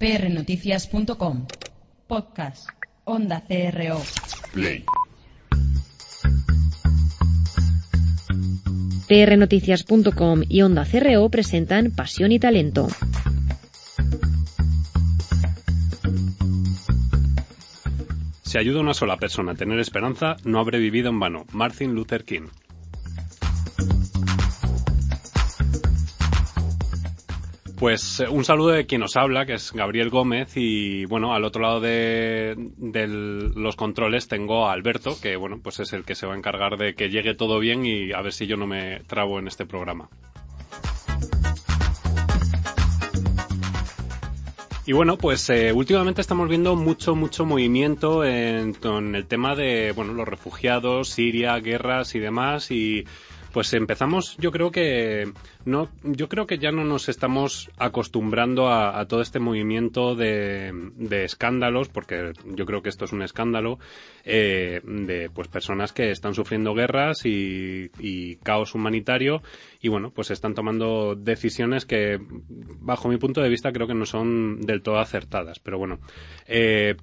PRNoticias.com. Podcast. Onda CRO. Play. PRNoticias.com y Onda CRO presentan Pasión y Talento. Si ayuda a una sola persona a tener esperanza, no habré vivido en vano. Martin Luther King. Pues un saludo de quien nos habla, que es Gabriel Gómez, y bueno, al otro lado de los controles tengo a Alberto, que bueno, pues es el que se va a encargar de que llegue todo bien y a ver si yo no me trabo en este programa. Y bueno, pues últimamente estamos viendo mucho movimiento en el tema de, bueno, los refugiados, Siria, guerras y demás, y pues empezamos, yo creo que ya no nos estamos acostumbrando a todo este movimiento de escándalos, porque yo creo que esto es un escándalo, de pues personas que están sufriendo guerras y caos humanitario, y bueno, pues están tomando decisiones que, bajo mi punto de vista, creo que no son del todo acertadas. Pero bueno,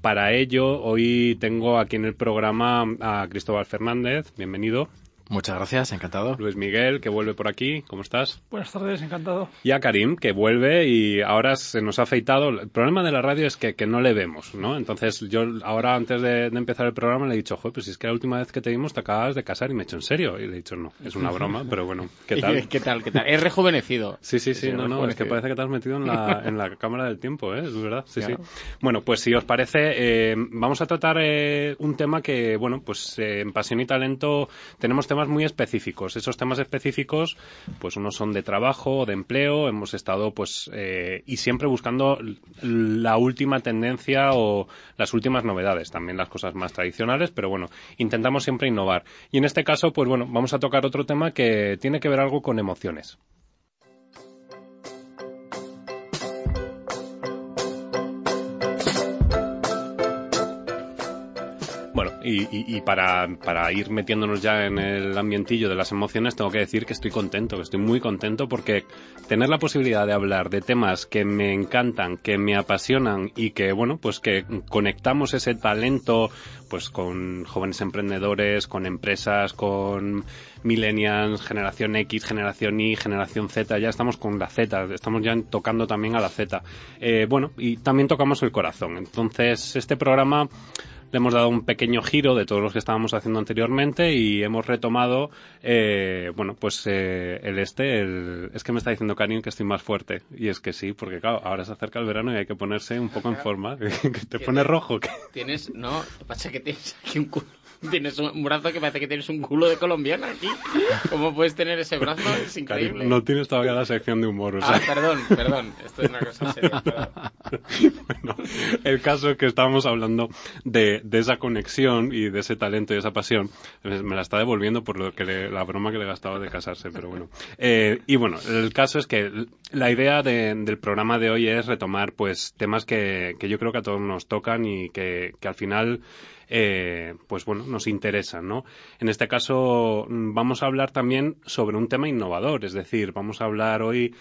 para ello, hoy tengo aquí en el programa a Cristóbal Fernández. Bienvenido. Muchas gracias, encantado. Luis Miguel, que vuelve por aquí, ¿cómo estás? Buenas tardes, encantado. Y a Karim, que vuelve y ahora se nos ha afeitado. El problema de la radio es que no le vemos, ¿no? Entonces yo ahora, antes de empezar el programa, le he dicho, joder, pues si es que la última vez que te vimos te acabas de casar, y me he hecho en serio. Y le he dicho, no, es una broma, pero bueno, ¿qué tal? ¿Qué tal? Es rejuvenecido. Sí, no, es que parece que te has metido en la cámara del tiempo, ¿eh? Es verdad, sí, claro. Sí. Bueno, pues si os parece, vamos a tratar un tema que, bueno, pues en Pasión y Talento tenemos temas muy específicos. Esos temas específicos, pues unos son de trabajo, de empleo. Hemos estado pues y siempre buscando la última tendencia o las últimas novedades, también las cosas más tradicionales, pero bueno, intentamos siempre innovar. Y en este caso, pues bueno, vamos a tocar otro tema que tiene que ver algo con emociones. Bueno, y para ir metiéndonos ya en el ambientillo de las emociones, tengo que decir que estoy contento, que estoy muy contento, porque tener la posibilidad de hablar de temas que me encantan, que me apasionan y que, bueno, pues que conectamos ese talento pues con jóvenes emprendedores, con empresas, con millennials, generación X, generación Y, generación Z, ya estamos con la Z, estamos ya tocando también a la Z. Bueno, y también tocamos el corazón. Entonces, este programa le hemos dado un pequeño giro de todos los que estábamos haciendo anteriormente y hemos retomado, es que me está diciendo Karim que estoy más fuerte. Y es que sí, porque claro, ahora se acerca el verano y hay que ponerse un poco en forma. Que te pone rojo. ¿Qué? Tienes, no, pasa que tienes aquí un culo. Tienes un brazo que parece que tienes un culo de colombiana aquí. ¿Cómo puedes tener ese brazo? Es increíble. Karim, no tienes todavía la sección de humor, o sea. Ah, perdón. Esto es una cosa seria. Bueno, el caso es que estábamos hablando de esa conexión y de ese talento y esa pasión. Me la está devolviendo por lo que la broma que le gastaba de casarse, pero bueno. Y bueno, el caso es que la idea del programa de hoy es retomar pues temas que yo creo que a todos nos tocan y que al final pues bueno, nos interesan, ¿no? En este caso vamos a hablar también sobre un tema innovador, es decir, vamos a hablar hoy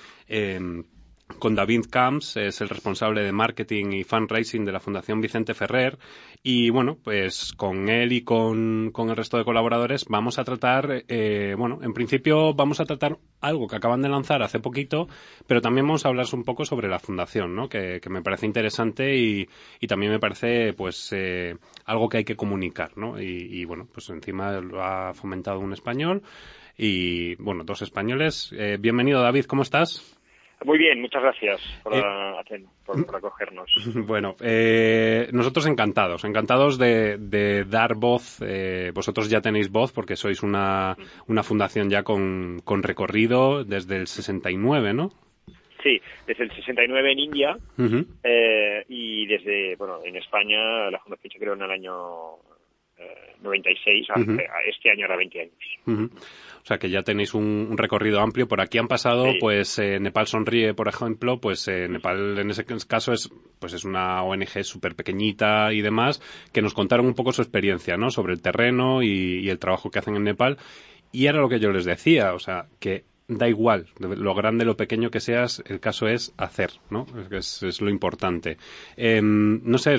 con David Camps, es el responsable de marketing y fundraising de la Fundación Vicente Ferrer, y bueno, pues con él y con el resto de colaboradores vamos a tratar, en principio vamos a tratar algo que acaban de lanzar hace poquito, pero también vamos a hablar un poco sobre la fundación, ¿no? Que me parece interesante y también me parece pues algo que hay que comunicar, ¿no? Y bueno, pues encima lo ha fomentado un español y bueno, dos españoles. Bienvenido, David, ¿cómo estás? Muy bien, muchas gracias por acogernos. Bueno, nosotros encantados de dar voz. Vosotros ya tenéis voz porque sois una fundación ya con recorrido desde el 69, ¿no? Sí, desde el 69 en India, uh-huh. Y desde, bueno, en España la fundación se creó en el año 96, uh-huh. Este año era 20 años. Uh-huh. O sea que ya tenéis un recorrido amplio. Por aquí han pasado, sí. Pues Nepal Sonríe, por ejemplo, pues Nepal en ese caso es una ONG súper pequeñita y demás, que nos contaron un poco su experiencia, ¿no? Sobre el terreno y el trabajo que hacen en Nepal. Y era lo que yo les decía, o sea, que da igual, lo grande, lo pequeño que seas, el caso es hacer, ¿no? Es lo importante. No sé,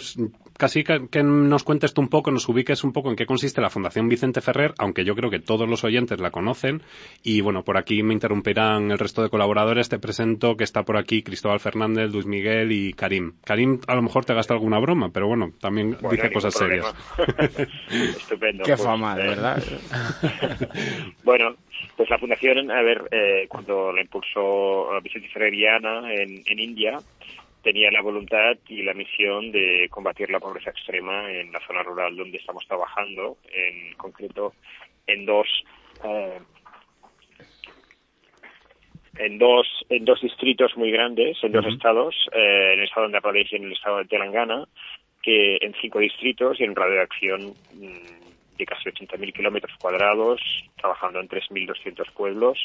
casi que nos cuentes tú un poco, nos ubiques un poco en qué consiste la Fundación Vicente Ferrer, aunque yo creo que todos los oyentes la conocen. Y bueno, por aquí me interrumpirán el resto de colaboradores. Te presento que está por aquí Cristóbal Fernández, Luis Miguel y Karim. Karim a lo mejor te gasta alguna broma, pero bueno, también dice cosas serias. Estupendo. Qué fama, de verdad. Bueno, pues la fundación, a ver, cuando la impulsó Vicente Ferrer y Ana en India, tenía la voluntad y la misión de combatir la pobreza extrema en la zona rural donde estamos trabajando, en concreto en dos distritos muy grandes, en dos estados, en el estado de Andhra Pradesh y en el estado de Telangana, que en 5 distritos y en un radio de acción de casi 80.000 kilómetros cuadrados, trabajando en 3.200 pueblos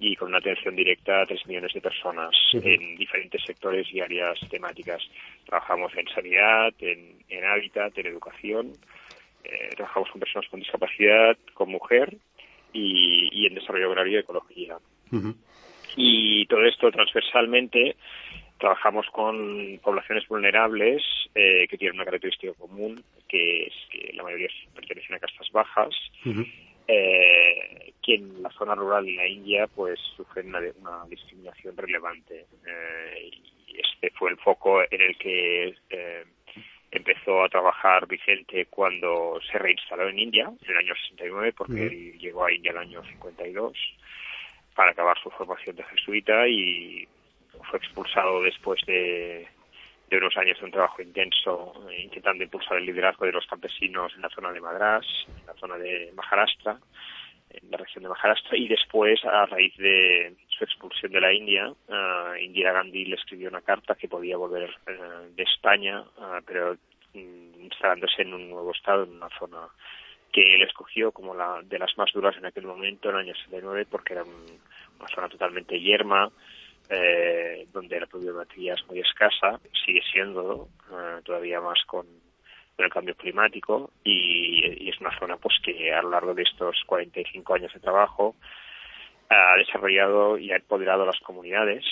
y con una atención directa a 3 millones de personas en diferentes sectores y áreas temáticas. Trabajamos en sanidad, en hábitat, en educación, trabajamos con personas con discapacidad, con mujer y en desarrollo agrario y ecología. Y todo esto transversalmente. Trabajamos con poblaciones vulnerables que tienen una característica común, que es que la mayoría pertenecen a castas bajas, que en la zona rural de la India pues sufren una discriminación relevante. Y este fue el foco en el que empezó a trabajar Vicente cuando se reinstaló en India, en el año 69, porque él llegó a India en el año 52 para acabar su formación de jesuita y fue expulsado después de unos años de un trabajo intenso intentando impulsar el liderazgo de los campesinos en la zona de Madras, en la zona de Maharashtra, en la región de Maharashtra, y después, a raíz de su expulsión de la India, Indira Gandhi le escribió una carta que podía volver de España, pero instalándose en un nuevo estado, en una zona que él escogió como la de las más duras en aquel momento, en el año 69, porque era una zona totalmente yerma, donde la pluviometría es muy escasa, sigue siendo, todavía más con el cambio climático, y es una zona pues que a lo largo de estos 45 años de trabajo ha desarrollado y ha empoderado a las comunidades,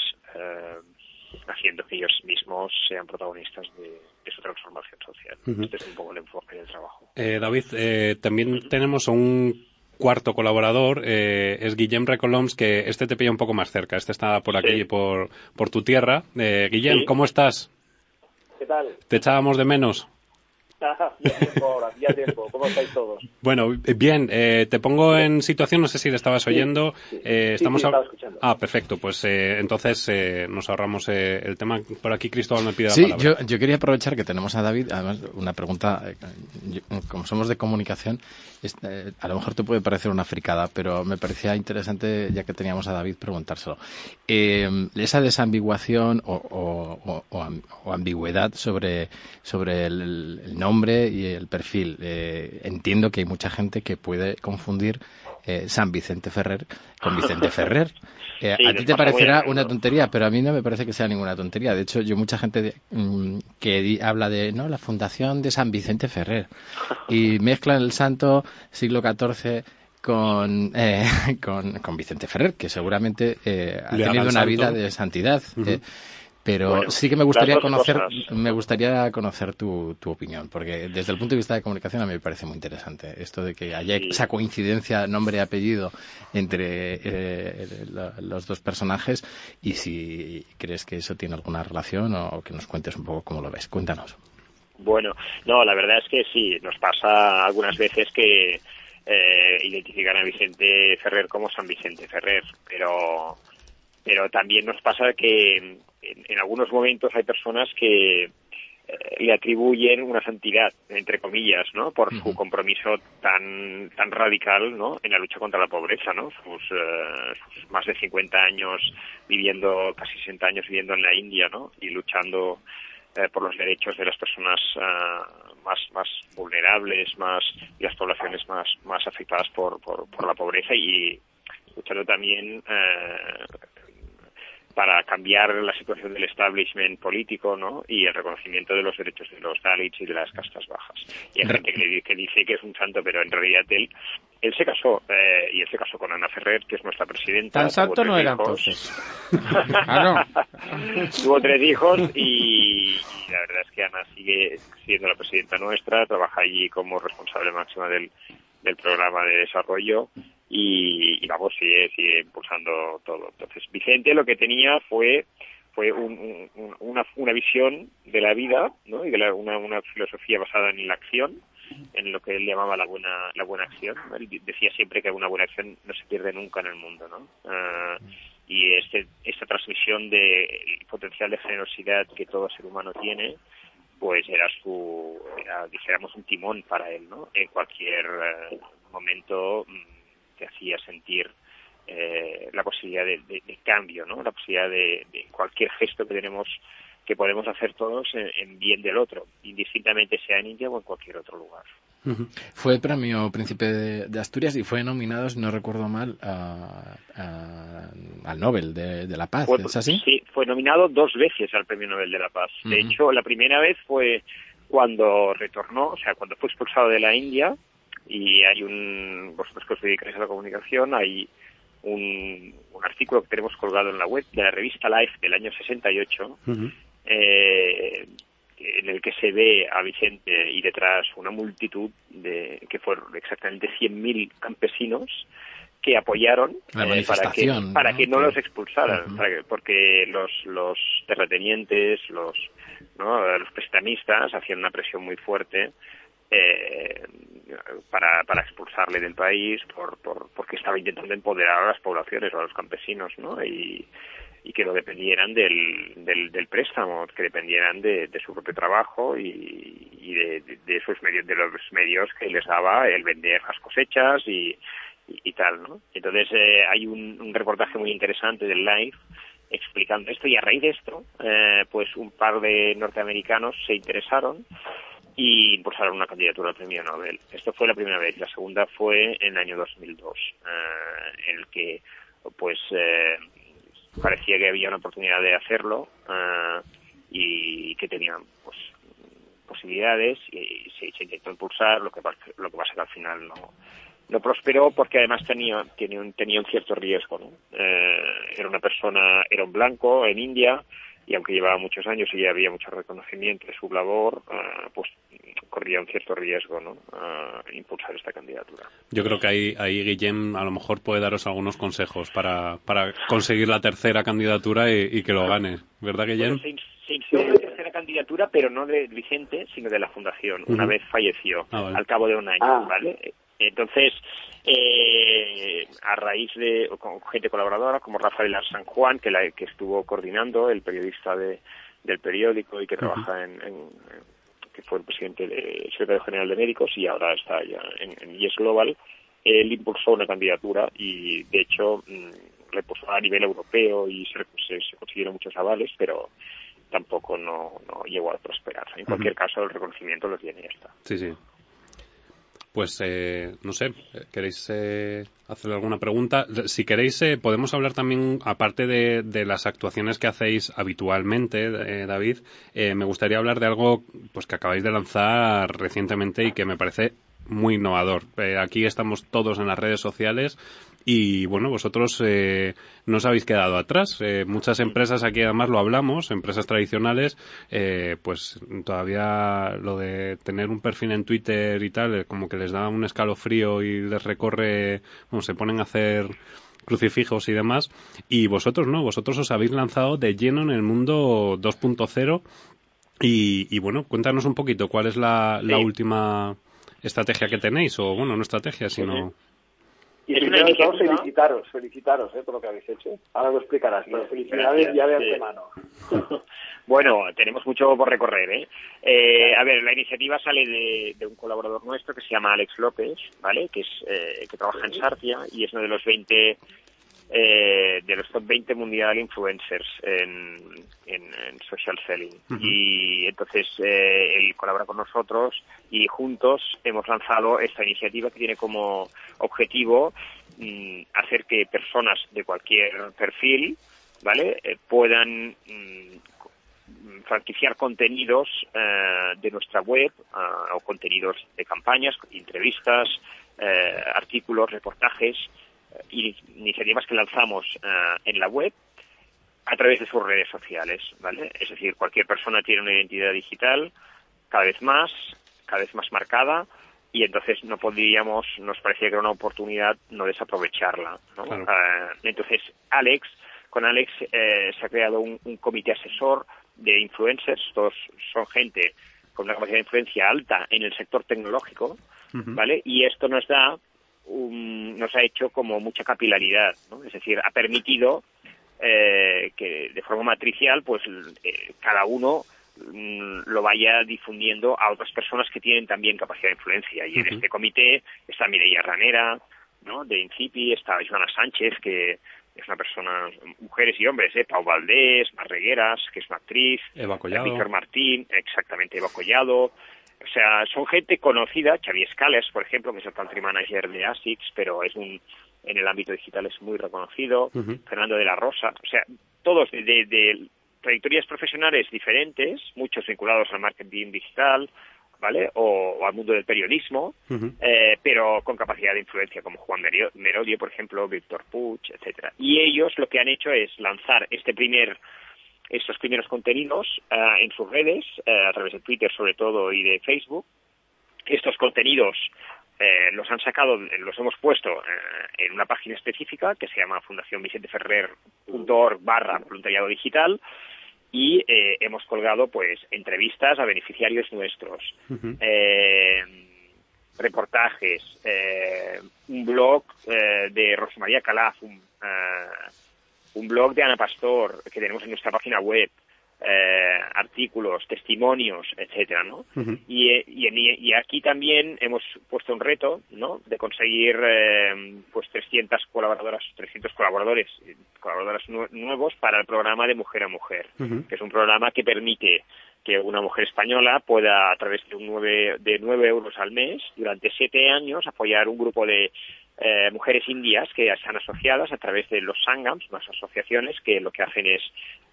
haciendo que ellos mismos sean protagonistas de su transformación social. Este es un poco el enfoque del trabajo. David, también tenemos un cuarto colaborador, es Guillem Recoloms, que este te pilla un poco más cerca. Este está por aquí, por tu tierra. Guillem, ¿cómo estás? ¿Qué tal? Te echábamos de menos. Ajá, ya tiempo. ¿Cómo estáis todos? Bueno, bien, te pongo en situación, no sé si le estabas oyendo. Sí, estaba escuchando. Ah, perfecto, pues entonces nos ahorramos el tema. Por aquí Cristóbal me pide la palabra. Sí, yo quería aprovechar que tenemos a David, además una pregunta, como somos de comunicación, a lo mejor te puede parecer una fricada, pero me parecía interesante, ya que teníamos a David, preguntárselo. Esa desambiguación o ambigüedad sobre el nombre y el perfil. Entiendo que hay mucha gente que puede confundir San Vicente Ferrer con Vicente Ferrer. A ti te parecerá una tontería, pero a mí no me parece que sea ninguna tontería. De hecho, yo mucha gente que habla de la Fundación de San Vicente Ferrer y mezclan el santo siglo XIV con Vicente Ferrer, que seguramente ha tenido una vida de santidad. Pero bueno, sí que me gustaría conocer tu opinión, porque desde el punto de vista de comunicación a mí me parece muy interesante esto de que haya esa coincidencia nombre y apellido entre los dos personajes, y si crees que eso tiene alguna relación o que nos cuentes un poco cómo lo ves. Cuéntanos. Bueno, no, la verdad es que sí, nos pasa algunas veces que identifican a Vicente Ferrer como San Vicente Ferrer, pero también nos pasa que en algunos momentos hay personas que le atribuyen una santidad, entre comillas, ¿no? Por su compromiso tan radical, ¿no? En la lucha contra la pobreza, ¿no? Sus más de 50 años viviendo, casi 60 años viviendo en la India, ¿no? Y luchando por los derechos de las personas más vulnerables, y las poblaciones más afectadas por la pobreza, y luchando también para cambiar la situación del establishment político, ¿no? Y el reconocimiento de los derechos de los Dalits y de las castas bajas. Y hay gente que dice que es un santo, pero en realidad él se casó, y él se casó con Ana Ferrer, que es nuestra presidenta. Tan santo no era entonces. Ah, no. Tuvo 3 hijos y la verdad es que Ana sigue siendo la presidenta nuestra, trabaja allí como responsable máxima del programa de desarrollo y vamos, sigue impulsando todo. Entonces, Vicente lo que tenía fue una visión de la vida, ¿no? Y de una filosofía basada en la acción, en lo que él llamaba la buena acción. Él decía siempre que una buena acción no se pierde nunca en el mundo, ¿no? Y esta transmisión del potencial de generosidad que todo ser humano tiene, pues era, dijéramos, un timón para él, ¿no? En cualquier momento te hacía sentir la posibilidad de cambio, ¿no? La posibilidad de cualquier gesto que podemos hacer todos en bien del otro, indistintamente sea en India o en cualquier otro lugar. Fue premio Príncipe de Asturias y fue nominado, si no recuerdo mal, al Nobel de la Paz, ¿es así? Sí, fue nominado 2 veces al Premio Nobel de la Paz. De hecho, la primera vez fue cuando retornó, o sea, cuando fue expulsado de la India, y hay vosotros que os dedicáis a la comunicación, hay un artículo que tenemos colgado en la web de la revista Life del año 68, en el que se ve a Vicente y detrás una multitud que fueron exactamente 100.000 campesinos que apoyaron para que no los expulsaran, porque los terratenientes, los prestamistas hacían una presión muy fuerte para expulsarle del país porque estaba intentando empoderar a las poblaciones o a los campesinos, ¿no? Y que no dependieran del préstamo, que dependieran de su propio trabajo y de sus medios, de los medios que les daba el vender las cosechas y tal, ¿no? Entonces hay un reportaje muy interesante del Life explicando esto, y a raíz de esto pues un par de norteamericanos se interesaron y impulsaron una candidatura al Premio Nobel. Esto fue la primera vez. La segunda fue en el año 2002, en el que pues parecía que había una oportunidad de hacerlo y que tenían pues posibilidades, y se intentó impulsar, lo que pasa que al final no prosperó, porque además tenía un cierto riesgo, ¿no? Era un blanco en India, y aunque llevaba muchos años y ya había mucho reconocimiento de su labor, pues corría un cierto riesgo, ¿no?, impulsar esta candidatura. Yo creo que ahí Guillem a lo mejor puede daros algunos consejos para conseguir la tercera candidatura y que lo gane, ¿verdad, Guillem? Bueno, se instó la tercera candidatura, pero no de Vicente, sino de la Fundación, una vez falleció, vale, al cabo de un año, ¿vale? Entonces, a raíz de con gente colaboradora como Rafael Arsan Juan, que estuvo coordinando, el periodista del periódico y que trabaja que fue el secretario general de médicos y ahora está ya en Yes Global, él impulsó una candidatura y de hecho le puso a nivel europeo y se consiguieron muchos avales, pero tampoco no llegó a prosperar. En cualquier caso, el reconocimiento lo tiene y ya está. Sí, sí. Pues, no sé, ¿queréis hacerle alguna pregunta? Si queréis, podemos hablar también, aparte de las actuaciones que hacéis habitualmente, David, me gustaría hablar de algo pues que acabáis de lanzar recientemente y que me parece muy innovador. Aquí estamos todos en las redes sociales y, bueno, vosotros no os habéis quedado atrás. Muchas empresas, aquí además lo hablamos, empresas tradicionales, pues todavía lo de tener un perfil en Twitter y tal, como que les da un escalofrío y les recorre, bueno, se ponen a hacer crucifijos y demás. Y vosotros no, vosotros os habéis lanzado de lleno en el mundo 2.0 y bueno, cuéntanos un poquito cuál es la última estrategia que tenéis, o bueno, no estrategia, sino... Y primero de todo, felicitaros por lo que habéis hecho. Ahora lo explicarás, pero felicidades, gracias, ya de antemano. Bueno, tenemos mucho por recorrer, A ver, la iniciativa sale de un colaborador nuestro que se llama Alex López, ¿vale? Que es que trabaja en Sartia y es uno de los 20... de los top 20 mundial influencers en social selling. Y entonces él colabora con nosotros y juntos hemos lanzado esta iniciativa que tiene como objetivo hacer que personas de cualquier perfil ¿vale? Puedan franquiciar contenidos de nuestra web o contenidos de campañas, entrevistas, artículos, reportajes y iniciativas que lanzamos en la web a través de sus redes sociales, ¿vale? Es decir, cualquier persona tiene una identidad digital cada vez más marcada, y entonces no podíamos, nos parecía que era una oportunidad no desaprovecharla, ¿no? Claro. Entonces con Alex se ha creado un comité asesor de influencers. Todos son gente con una capacidad de influencia alta en el sector tecnológico, ¿vale? Y esto nos da, nos ha hecho como mucha capilaridad, ¿no? Es decir, ha permitido que de forma matricial, pues cada uno lo vaya difundiendo a otras personas que tienen también capacidad de influencia. Y en este comité está Mireia Ranera, ¿no?, de Incipi, está Joana Sánchez, que es una persona, mujeres y hombres, Pau Valdés, Marregueras, que es una actriz, Eva Collado, Víctor Martín, exactamente, Eva Collado. O sea, son gente conocida, Xavi Escales, por ejemplo, que es el country manager de ASICS, pero es en el ámbito digital es muy reconocido, Fernando de la Rosa. O sea, todos de trayectorias profesionales diferentes, muchos vinculados al marketing digital, ¿vale? O al mundo del periodismo, pero con capacidad de influencia, como Juan Merodio, por ejemplo, Víctor Puig, etcétera. Y ellos lo que han hecho es lanzar estos primeros contenidos en sus redes, a través de Twitter sobre todo y de Facebook. Estos contenidos los han sacado, los hemos puesto en una página específica que se llama fundacionvicenteferrer.org/voluntariado digital, y hemos colgado pues entrevistas a beneficiarios nuestros, reportajes, un blog de Rosmaría Calaf, un blog de Ana Pastor que tenemos en nuestra página web, artículos, testimonios, etcétera, ¿no? Y aquí también hemos puesto un reto, ¿no?, de conseguir pues 300 colaboradoras nuevos para el programa de Mujer a Mujer, que es un programa que permite que una mujer española pueda, a través de 9 euros al mes durante 7 años, apoyar un grupo de mujeres indias que están asociadas a través de los Sangams, unas asociaciones que lo que hacen es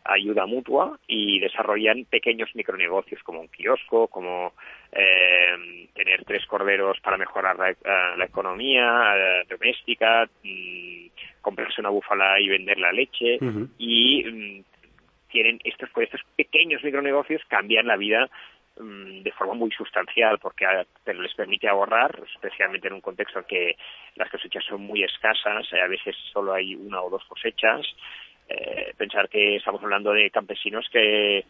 ayuda mutua y desarrollan pequeños micronegocios como un kiosco, como tener 3 corderos para mejorar la economía doméstica, y comprarse una búfala y vender la leche, y tienen estos pequeños micronegocios cambian la vida de forma muy sustancial, porque les permite ahorrar, especialmente en un contexto en que las cosechas son muy escasas, a veces solo hay 1 o 2 cosechas. Pensar que estamos hablando de campesinos que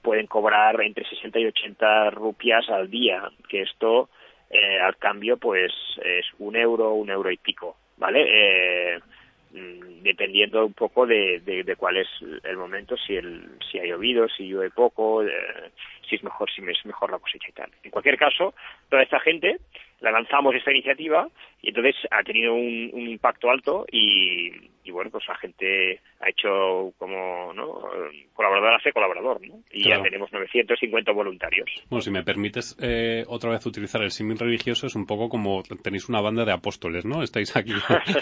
pueden cobrar entre 60 y 80 rupias al día, que esto al cambio pues es 1 euro y pico, ¿vale? Dependiendo un poco de cuál es el momento, si ha llovido, si llueve poco, si es mejor la cosecha y tal. En cualquier caso, toda esta gente la lanzamos, esta iniciativa, y entonces ha tenido un impacto alto, y bueno, pues la gente ha hecho como, ¿no?, colaborador hace colaborador, ¿no? Y claro, ya tenemos 950 voluntarios. Bueno, si me permites otra vez utilizar el símil religioso, es un poco como tenéis una banda de apóstoles, ¿no? Estáis aquí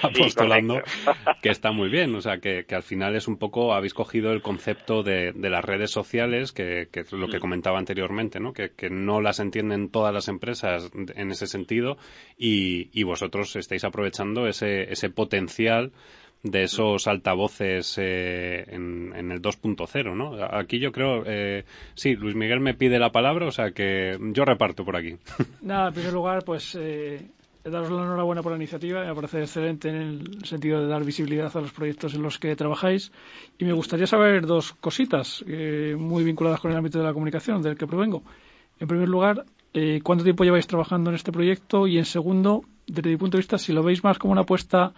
apostolando, correcto. que está muy bien. O sea, que al final es un poco, habéis cogido el concepto de las redes sociales, que es lo que comentaba anteriormente, ¿no? Que no las entienden todas las empresas en ese sentido, y vosotros estáis aprovechando ese potencial de esos altavoces en el 2.0, ¿no? Aquí yo creo... sí, Luis Miguel me pide la palabra, o sea que yo reparto por aquí. Nada, en primer lugar, pues daros la enhorabuena por la iniciativa. Me parece excelente en el sentido de dar visibilidad a los proyectos en los que trabajáis. Y me gustaría saber 2 cositas muy vinculadas con el ámbito de la comunicación, del que provengo. En primer lugar, ¿cuánto tiempo lleváis trabajando en este proyecto? Y en segundo, desde mi punto de vista, si lo veis más como una apuesta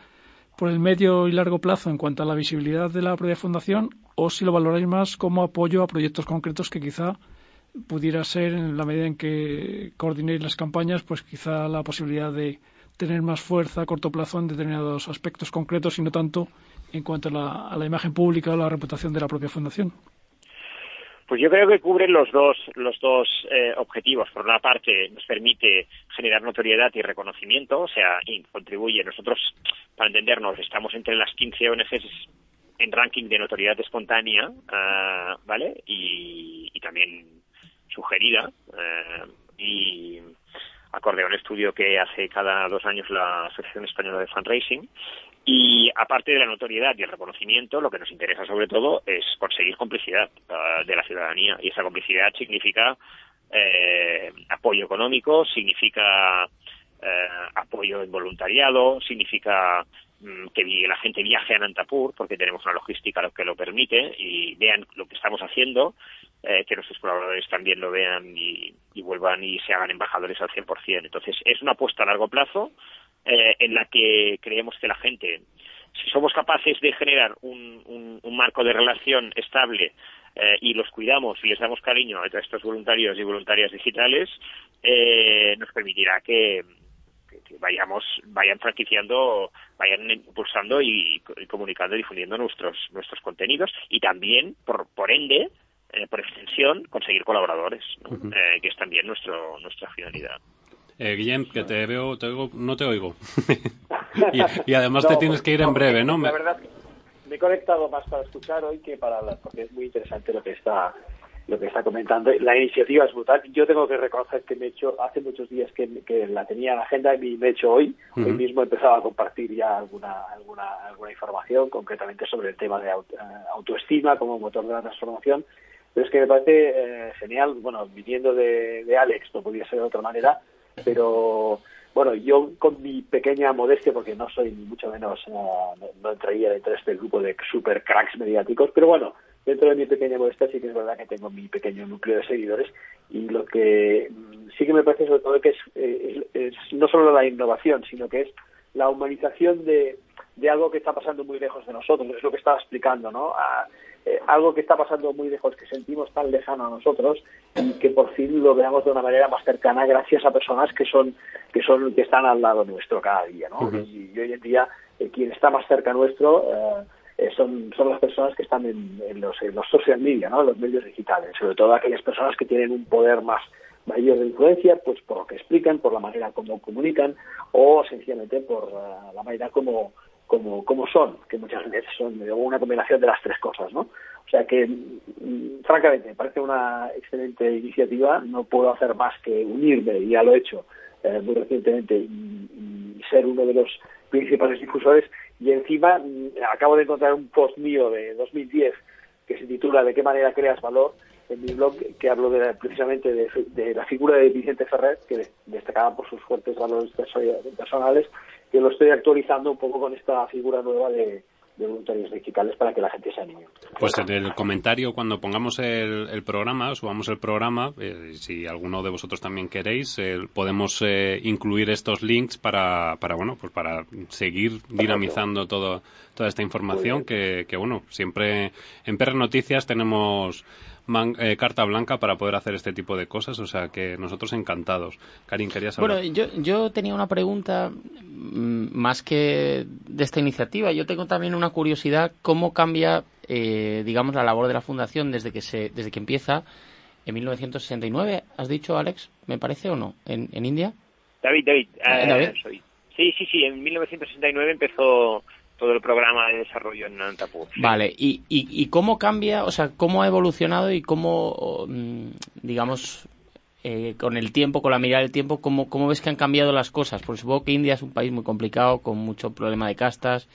por el medio y largo plazo en cuanto a la visibilidad de la propia fundación, o si lo valoráis más como apoyo a proyectos concretos que quizá pudiera ser, en la medida en que coordinéis las campañas, pues quizá la posibilidad de tener más fuerza a corto plazo en determinados aspectos concretos y no tanto en cuanto a la imagen pública o la reputación de la propia fundación. Pues yo creo que cubren los dos objetivos. Por una parte, nos permite generar notoriedad y reconocimiento, o sea, y contribuye. Nosotros, para entendernos, estamos entre las 15 ONGs en ranking de notoriedad espontánea, ¿vale? Y también sugerida, y acorde a un estudio que hace cada 2 años la Asociación Española de Fundraising. Y aparte de la notoriedad y el reconocimiento, lo que nos interesa sobre todo es conseguir complicidad de la ciudadanía. Y esa complicidad significa apoyo económico, significa apoyo en voluntariado, significa que la gente viaje a Nantapur, porque tenemos una logística que lo permite, y vean lo que estamos haciendo, que nuestros colaboradores también lo vean y vuelvan y se hagan embajadores al 100%. Entonces, es una apuesta a largo plazo en la que creemos que la gente, si somos capaces de generar un marco de relación estable y los cuidamos y les damos cariño a estos voluntarios y voluntarias digitales, nos permitirá que vayan franquiciando, vayan impulsando y comunicando y difundiendo nuestros contenidos, y también, por ende, por extensión, conseguir colaboradores, ¿no? Uh-huh. Que es también nuestra finalidad. Guillem, que no te oigo. y además no, te tienes que ir en breve, ¿no? La verdad, me he conectado más para escuchar hoy que para hablar, porque es muy interesante lo que está comentando. La iniciativa es brutal. Yo tengo que reconocer que me he hecho, hace muchos días que la tenía en la agenda y me he hecho hoy mismo he empezado a compartir ya alguna información, concretamente sobre el tema de autoestima como motor de la transformación. Pero es que me parece genial, bueno, viniendo de Alex, no podía ser de otra manera, pero bueno, yo con mi pequeña modestia, porque no soy ni mucho menos, no entraría dentro de este grupo de super cracks mediáticos, pero bueno, dentro de mi pequeña modestia sí que es verdad que tengo mi pequeño núcleo de seguidores, y lo que sí que me parece sobre todo que es no solo la innovación, sino que es la humanización de algo que está pasando muy lejos de nosotros, es lo que estaba explicando, ¿no? Algo que está pasando muy lejos, que sentimos tan lejano a nosotros, y que por fin lo veamos de una manera más cercana gracias a personas que están al lado nuestro cada día, ¿no? Uh-huh. Y hoy en día quien está más cerca nuestro son las personas que están en los social media, ¿no? En los medios digitales, sobre todo aquellas personas que tienen un poder mayor de influencia, pues por lo que explican, por la manera como comunican, o sencillamente por la manera como son, que muchas veces son una combinación de las tres cosas, ¿no? O sea que, francamente, me parece una excelente iniciativa. No puedo hacer más que unirme, y ya lo he hecho muy recientemente, y ser uno de los principales difusores. Y encima acabo de encontrar un post mío de 2010 que se titula ¿De qué manera creas valor?, en mi blog, que hablo precisamente de la figura de Vicente Ferrer, que destacaba por sus fuertes valores personales, que lo estoy actualizando un poco con esta figura nueva de voluntarios digitales para que la gente se anime. Pues en el comentario, cuando pongamos el programa, subamos el programa, si alguno de vosotros también queréis, podemos incluir estos links para seguir dinamizando toda esta información que siempre en PR Noticias tenemos carta blanca para poder hacer este tipo de cosas, o sea que nosotros encantados. Karim, querías hablar. Bueno, yo tenía una pregunta más que de esta iniciativa. Yo tengo también una curiosidad, ¿cómo cambia, digamos, la labor de la Fundación desde que empieza en 1969? ¿Has dicho, Alex, me parece, o no? ¿En India? David. ¿David? Sí, en 1969 empezó todo el programa de desarrollo en Nantapur. Sí. Vale, ¿y cómo cambia, o sea, cómo ha evolucionado y cómo, digamos, con el tiempo, con la mirada del tiempo, cómo ves que han cambiado las cosas? Porque supongo que India es un país muy complicado, con mucho problema de castas,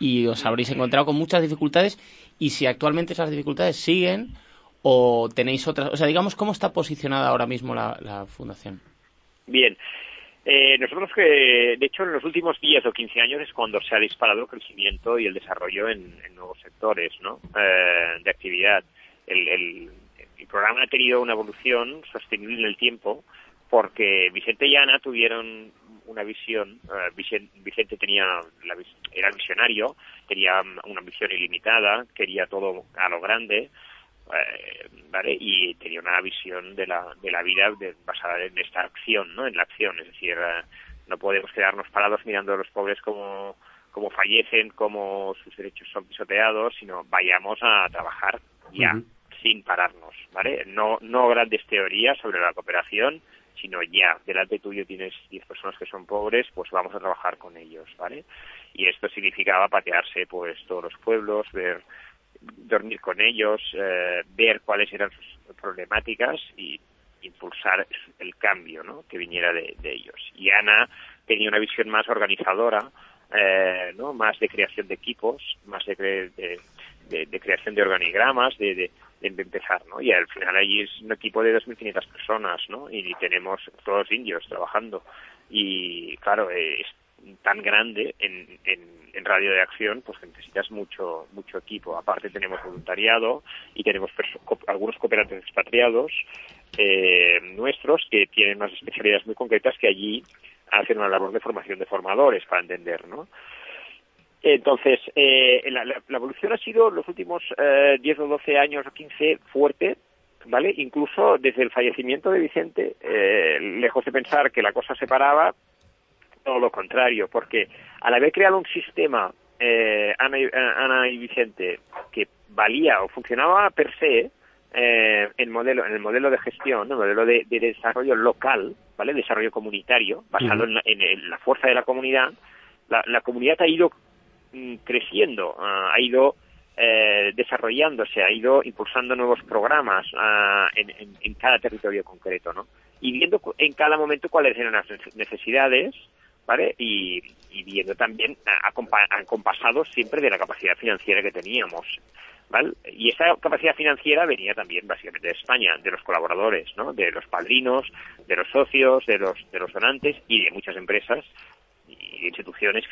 y os habréis encontrado con muchas dificultades, y si actualmente esas dificultades siguen o tenéis otras, o sea, digamos, ¿cómo está posicionada ahora mismo la Fundación? Bien. Nosotros, que de hecho, en los últimos 10 o 15 años es cuando se ha disparado el crecimiento y el desarrollo en nuevos sectores, ¿no? De actividad. El programa ha tenido una evolución sostenible en el tiempo, porque Vicente y Ana tuvieron una visión. Vicente era visionario, tenía una visión ilimitada, quería todo a lo grande, ¿vale? Y tenía una visión de la vida basada en esta acción, ¿no? En la acción, es decir, no podemos quedarnos parados mirando a los pobres como fallecen, como sus derechos son pisoteados, sino vayamos a trabajar ya, sin pararnos, ¿vale? No grandes teorías sobre la cooperación, sino ya, delante tuyo tienes 10 personas que son pobres, pues vamos a trabajar con ellos, ¿vale? Y esto significaba patearse pues todos los pueblos, ver, dormir con ellos, ver cuáles eran sus problemáticas y impulsar el cambio, ¿no?, que viniera de ellos. Y Ana tenía una visión más organizadora, ¿no?, más de creación de equipos, más de creación de organigramas, de empezar, ¿no? Y al final allí es un equipo de 2.500 personas, ¿no? Y tenemos todos indios trabajando. Y claro, es tan grande en radio de acción, pues necesitas mucho equipo. Aparte tenemos voluntariado y tenemos algunos cooperantes expatriados nuestros que tienen unas especialidades muy concretas que allí hacen una labor de formación de formadores para entender, ¿no? Entonces, la evolución ha sido los últimos 10 o 12 años o 15 fuerte, ¿vale? Incluso desde el fallecimiento de Vicente, lejos de pensar que la cosa se paraba, todo lo contrario, porque al haber creado un sistema, Ana y Vicente, que valía o funcionaba per se, en el modelo de gestión, ¿no?, el modelo de desarrollo local, ¿vale?, desarrollo comunitario, basado en la fuerza de la comunidad, la comunidad ha ido creciendo, ha ido desarrollándose, ha ido impulsando nuevos programas en cada territorio concreto, ¿no? Y viendo en cada momento cuáles eran las necesidades, ¿vale? Y viendo también, acompasados siempre de la capacidad financiera que teníamos, ¿vale? Y esa capacidad financiera venía también básicamente de España, de los colaboradores, ¿no?, de los padrinos, de los socios, de los donantes y de muchas empresas y instituciones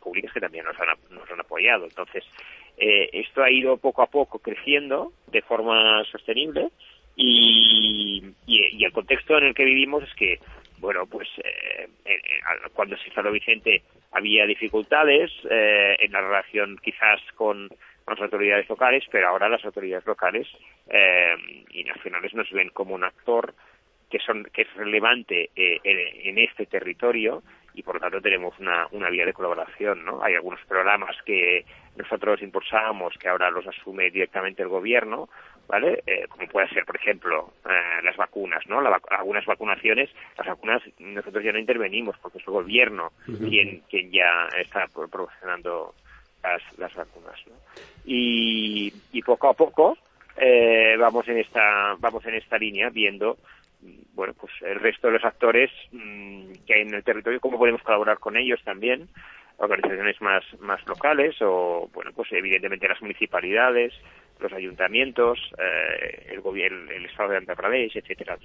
públicas que también nos han apoyado. Entonces, esto ha ido poco a poco creciendo de forma sostenible y el contexto en el que vivimos es que, bueno, pues cuando se instaló Vicente había dificultades en la relación quizás con las autoridades locales, pero ahora las autoridades locales y nacionales nos ven como un actor que es relevante en este territorio. Y por lo tanto tenemos una vía de colaboración, ¿no? Hay algunos programas que nosotros impulsamos que ahora los asume directamente el gobierno, ¿vale? Como puede ser, por ejemplo, las vacunas, ¿no? Algunas vacunaciones, las vacunas nosotros ya no intervenimos porque es el gobierno quien ya está proporcionando las vacunas, ¿no? Y poco a poco vamos en esta línea viendo, bueno, pues el resto de los actores que hay en el territorio, cómo podemos colaborar con ellos también, organizaciones más locales o, bueno, pues evidentemente las municipalidades, los ayuntamientos, el estado de Andhra Pradesh, etcétera.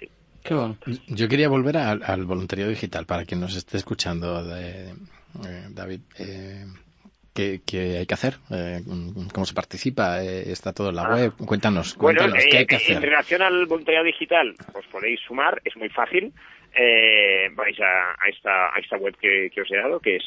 Sí. Qué bueno. Yo quería volver al voluntariado digital para quien nos esté escuchando, David. ¿Qué hay que hacer? ¿Cómo se participa? ¿Está todo en la web? Cuéntanos ¿qué hay que hacer? En relación al voluntariado digital, os podéis sumar, es muy fácil. Vais a esta web que os he dado, que es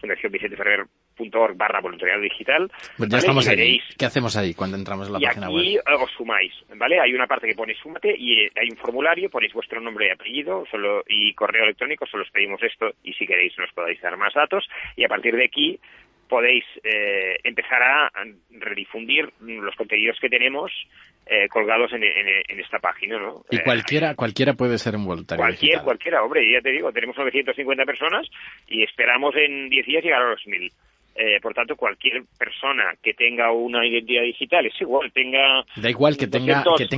fundacionvicenteferrer.org/voluntariado digital. Pues ya, ¿vale?, estamos ahí. ¿Qué hacemos ahí cuando entramos en la página web? Y aquí os sumáis, ¿vale? Hay una parte que pone súmate y hay un formulario, ponéis vuestro nombre y apellido y correo electrónico, solo os pedimos esto y si queréis nos podéis dar más datos y a partir de aquí podéis empezar a redifundir los contenidos que tenemos colgados en esta página, ¿no? Y cualquiera puede ser un voluntario. Cualquiera, hombre, ya te digo, tenemos 950 personas y esperamos en 10 días llegar a los 1.000. Por tanto, cualquier persona que tenga una identidad digital, es igual, da igual que 200,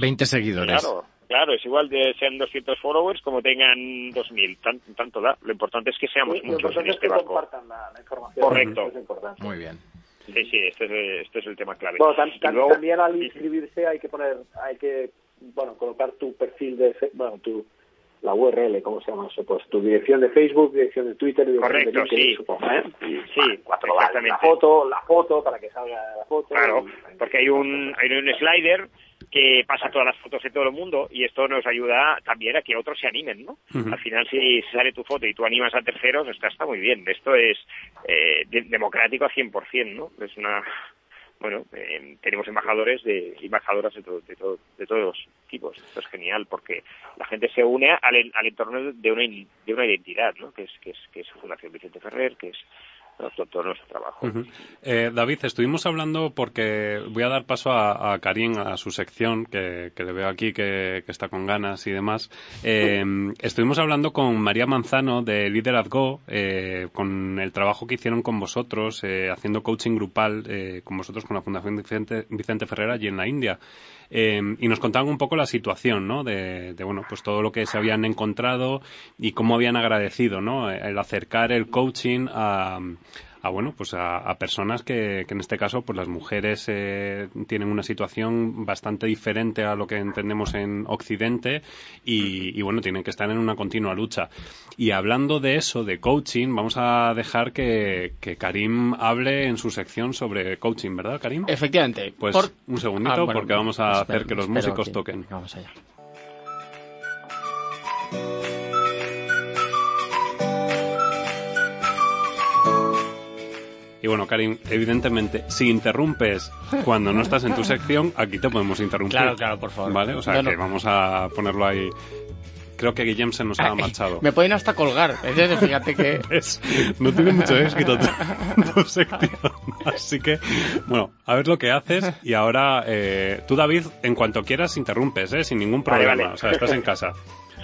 20 seguidores. Claro, es igual de sean 200 followers como tengan 2000, tanto da. Lo importante es que seamos muchos en este barco. Compartan la información. Correcto. Esto es importante. Muy bien. Sí, este es el tema clave. Bueno, luego, también al inscribirse hay que colocar tu perfil la URL, ¿cómo se llama eso? Pues tu dirección de Facebook, dirección de Twitter, dirección de LinkedIn, sí. Supongo, ¿eh? Sí, exactamente. La foto para que salga la foto. Claro, porque hay un slider que pasa todas las fotos de todo el mundo y esto nos ayuda también a que otros se animen, ¿no? Al final, si sale tu foto y tú animas a terceros, está muy bien. Esto es democrático a 100%, ¿no? Es una... Bueno, tenemos embajadoras de todos los tipos. Esto es genial porque la gente se une al entorno de una identidad, ¿no? Que es Fundación Vicente Ferrer, que es todo nuestro trabajo. Uh-huh. David, estuvimos hablando porque voy a dar paso a Karim, a su sección, que le veo aquí, que está con ganas y demás. Estuvimos hablando con María Manzano de Liderazgo, con el trabajo que hicieron con vosotros, haciendo coaching grupal con vosotros, con la Fundación Vicente Ferrer allí en la India. Y nos contaban un poco la situación, ¿no? De bueno, pues todo lo que se habían encontrado y cómo habían agradecido, ¿no? El acercar el coaching a bueno, pues a personas que en este caso, pues las mujeres tienen una situación bastante diferente a lo que entendemos en Occidente y bueno, tienen que estar en una continua lucha. Y hablando de eso, de coaching, vamos a dejar que Karim hable en su sección sobre coaching, ¿verdad, Karim? Efectivamente. Pues un segundito, bueno, porque vamos a hacer que los músicos toquen. Vamos allá. Y bueno, Karim, evidentemente, si interrumpes cuando no estás en tu sección, aquí te podemos interrumpir. Claro, claro, por favor. ¿Vale? O sea, no, que vamos a ponerlo ahí. Creo que Guillem se nos ha marchado. Me pueden hasta colgar. Entonces, fíjate que... ¿Ves? No tiene mucho éxito tu sección. Así que, bueno, a ver lo que haces. Y ahora, tú, David, en cuanto quieras, interrumpes, sin ningún problema. Vale. O sea, estás en casa.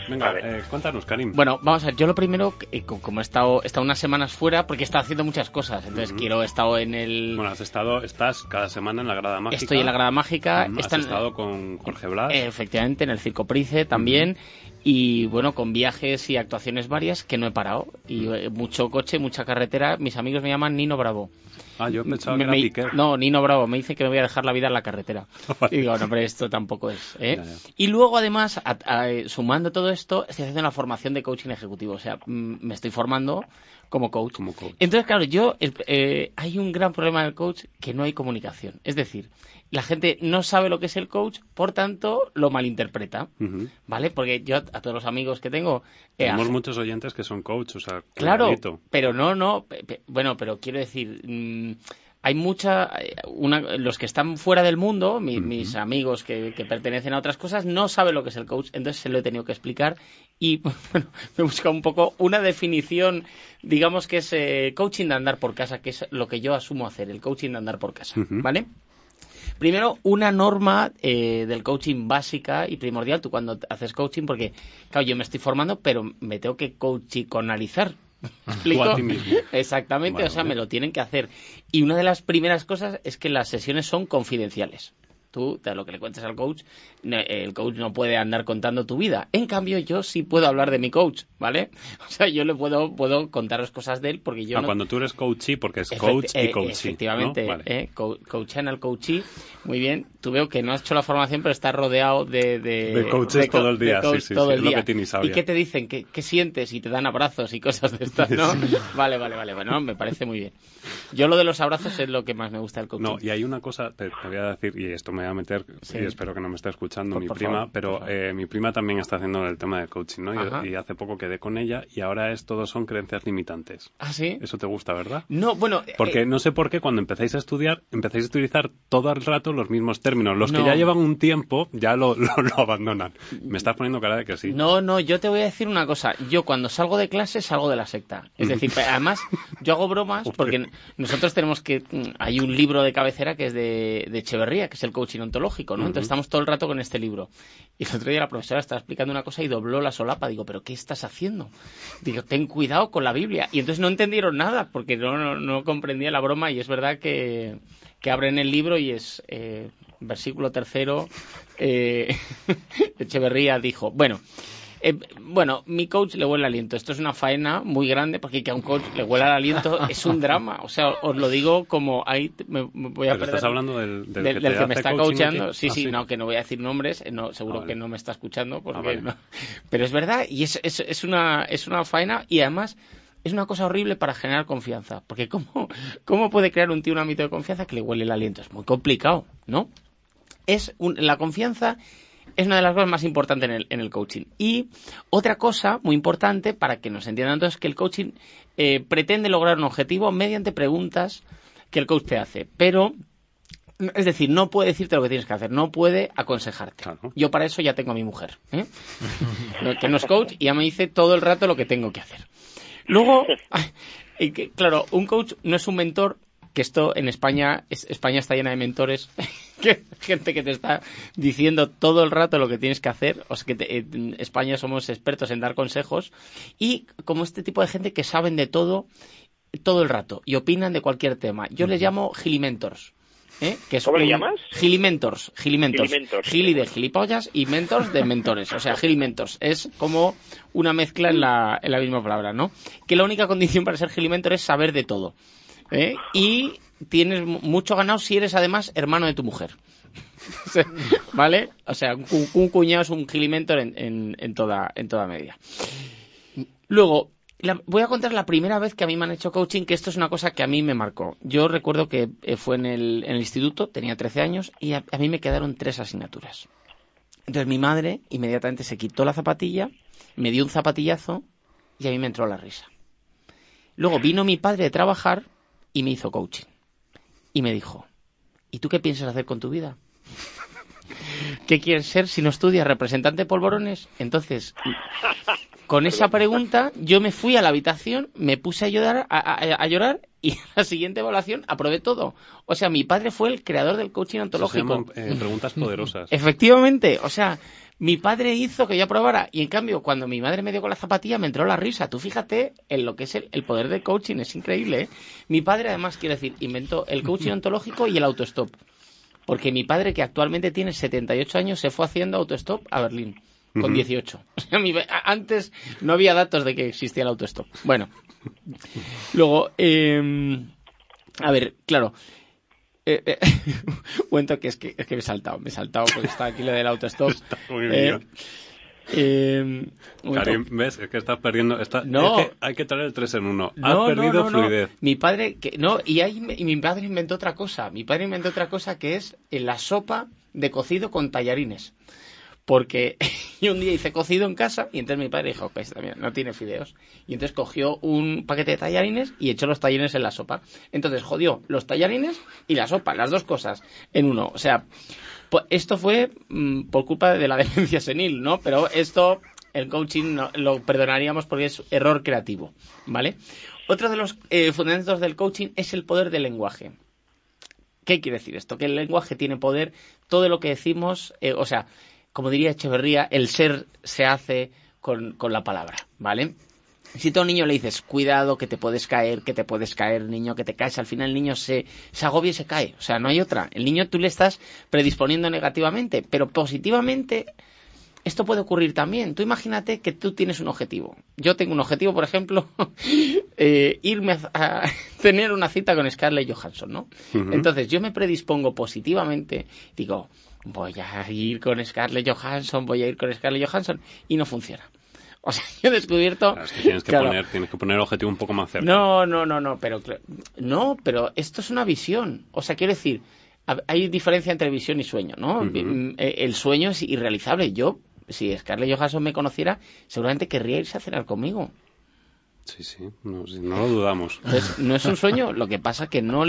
Venga, cuéntanos, Karim. Bueno, vamos a ver, yo lo primero, como he estado unas semanas fuera, porque he estado haciendo muchas cosas, entonces he estado en el... Bueno, estás cada semana en la Grada Mágica. Estoy en la Grada Mágica. Has estado con Jorge Blas. Efectivamente, en el Circo Price también, y bueno, con viajes y actuaciones varias que no he parado, y mucho coche, mucha carretera. Mis amigos me llaman Nino Bravo. Ah, yo pensaba que era Piqué. No, Nino Bravo, me dice que me voy a dejar la vida en la carretera. Y digo, no, pero esto tampoco es. Ya. Y luego, además, sumando todo esto, estoy haciendo una formación de coaching ejecutivo. O sea, me estoy formando como coach. Entonces, claro, hay un gran problema del coach, que no hay comunicación. Es decir, la gente no sabe lo que es el coach, por tanto, lo malinterpreta. Uh-huh. ¿Vale? Porque yo a todos los amigos que tengo... Tenemos muchos oyentes que son coach, o sea... Claro, pero no... Bueno, pero quiero decir... hay los que están fuera del mundo, mis amigos que pertenecen a otras cosas, no saben lo que es el coach, entonces se lo he tenido que explicar y, bueno, me he buscado un poco una definición, digamos que es coaching de andar por casa, que es lo que yo asumo hacer, el coaching de andar por casa, ¿vale? Primero, una norma del coaching básica y primordial, tú cuando haces coaching, porque, claro, yo me estoy formando, pero me tengo que coachiconalizar. A ti mismo. Exactamente, bueno, o sea, me lo tienen que hacer. Y una de las primeras cosas es que las sesiones son confidenciales. Tú, lo que le cuentes al coach, el coach no puede andar contando tu vida. En cambio, yo sí puedo hablar de mi coach, ¿vale? O sea, yo le puedo contaros cosas de él porque yo... cuando tú eres coachee, porque es coach y coachee. Efectivamente, ¿no? Vale. Coachan al coachee. Muy bien, tú veo que no has hecho la formación, pero estás rodeado de coaches todo el día, sí, lo que te ni sabía. ¿Y qué te dicen? ¿Qué sientes? Y te dan abrazos y cosas de estas, ¿no? Sí. Vale, bueno, me parece muy bien. Yo lo de los abrazos es lo que más me gusta del coaching. No, y hay una cosa, te voy a decir, y esto me voy a meter, sí. Y espero que no me esté escuchando mi prima, favor, pero mi prima también está haciendo el tema del coaching, ¿no? Y hace poco quedé con ella y ahora todos son creencias limitantes. ¿Ah, sí? Eso te gusta, ¿verdad? No, bueno... Porque no sé por qué cuando empezáis a estudiar, empezáis a utilizar todo el rato los mismos términos. Los que ya llevan un tiempo ya lo abandonan. Me estás poniendo cara de que sí. No, yo te voy a decir una cosa. Yo cuando salgo de clase salgo de la secta. Es decir, además yo hago bromas porque nosotros tenemos que... Hay un libro de cabecera que es de Echeverría, que es el coaching ontológico, ¿no? Entonces estamos todo el rato con este libro. Y el otro día la profesora estaba explicando una cosa y dobló la solapa. Digo, ¿pero qué estás haciendo? Digo, ten cuidado con la Biblia. Y entonces no entendieron nada porque no comprendía la broma y es verdad que abren el libro y es versículo 3, Echeverría dijo, bueno, mi coach le huele el aliento. Esto es una faena muy grande porque que a un coach le huela el aliento es un drama. O sea, os lo digo como ahí me voy a perder. ¿Estás hablando del que me está coachando? Sí, no, que no voy a decir nombres. No, seguro que no me está escuchando porque vale. No. Pero es verdad y es una faena y además... Es una cosa horrible para generar confianza, porque ¿cómo puede crear un tío un ámbito de confianza que le huele el aliento? Es muy complicado, ¿no? La confianza es una de las cosas más importantes en el coaching. Y otra cosa muy importante, para que nos entiendan todos, es que el coaching pretende lograr un objetivo mediante preguntas que el coach te hace, pero... Es decir, no puede decirte lo que tienes que hacer, no puede aconsejarte. Claro. Yo para eso ya tengo a mi mujer, que no es coach, y ya me dice todo el rato lo que tengo que hacer. Luego, Y que, claro, un coach no es un mentor, que esto en España, España está llena de mentores, que gente que te está diciendo todo el rato lo que tienes que hacer. O sea, que en España somos expertos en dar consejos, y como este tipo de gente que saben de todo, todo el rato, y opinan de cualquier tema. Yo les llamo gilimentors. Que ¿cómo le llamas? Gilimentors. Gilimentors. Gili de gilipollas y mentors de mentores. O sea, gilimentors. Es como una mezcla en la misma palabra, ¿no? Que la única condición para ser gilimentor es saber de todo. Y tienes mucho ganado si eres además hermano de tu mujer. ¿Vale? O sea, un cuñado es un gilimentor en toda medida. Luego, voy a contar la primera vez que a mí me han hecho coaching, que esto es una cosa que a mí me marcó. Yo recuerdo que fue en el instituto, tenía 13 años, y a mí me quedaron 3 asignaturas. Entonces mi madre inmediatamente se quitó la zapatilla, me dio un zapatillazo y a mí me entró la risa. Luego vino mi padre de trabajar y me hizo coaching. Y me dijo, ¿y tú qué piensas hacer con tu vida? ¿Qué quieres ser si no estudias? ¿Representante de polvorones? Entonces, con esa pregunta yo me fui a la habitación, me puse a llorar, y en la siguiente evaluación aprobé todo. O sea, mi padre fue el creador del coaching ontológico. Se llaman, preguntas poderosas. Efectivamente, o sea, mi padre hizo que yo aprobara, y en cambio cuando mi madre me dio con la zapatilla me entró la risa. Tú fíjate en lo que es el poder del coaching, es increíble, ¿eh? Mi padre además, quiero decir, inventó el coaching ontológico y el autostop. Porque mi padre, que actualmente tiene 78 años, se fue haciendo autostop a Berlín, con 18. O sea, antes no había datos de que existía el autostop. Bueno, luego, a ver, claro, cuento que es que me he saltado porque está aquí lo del autostop. Está muy bien. Karim, ¿ves? Es que estás perdiendo. No. Es que hay que traer el 3 en 1. No, has perdido fluidez. Mi padre, mi padre inventó otra cosa. Mi padre inventó otra cosa, que es la sopa de cocido con tallarines. Porque yo un día hice cocido en casa y entonces mi padre dijo, pues también no tiene fideos. Y entonces cogió un paquete de tallarines y echó los tallarines en la sopa. Entonces jodió los tallarines y la sopa, las dos cosas en uno. O sea, esto fue por culpa de la demencia senil, ¿no? Pero esto, el coaching, no, lo perdonaríamos porque es error creativo, ¿vale? Otro de los fundamentos del coaching es el poder del lenguaje. ¿Qué quiere decir esto? Que el lenguaje tiene poder, todo lo que decimos, o sea, como diría Echeverría, el ser se hace con la palabra, ¿vale? Si tú a un niño le dices, cuidado, que te puedes caer, niño, que te caes, al final el niño se agobia y se cae. O sea, no hay otra. El niño tú le estás predisponiendo negativamente, pero positivamente esto puede ocurrir también. Tú imagínate que tú tienes un objetivo. Yo tengo un objetivo, por ejemplo, irme a tener una cita con Scarlett Johansson, ¿no? Uh-huh. Entonces yo me predispongo positivamente, digo, voy a ir con Scarlett Johansson, y no funciona. O sea, yo he descubierto... Claro, es que tienes que poner el objetivo un poco más cerca. No, pero esto es una visión. O sea, quiero decir, hay diferencia entre visión y sueño, ¿no? Uh-huh. El sueño es irrealizable. Yo, si Scarlett Johansson me conociera, seguramente querría irse a cenar conmigo. Sí, no lo dudamos. Entonces, no es un sueño, lo que pasa que no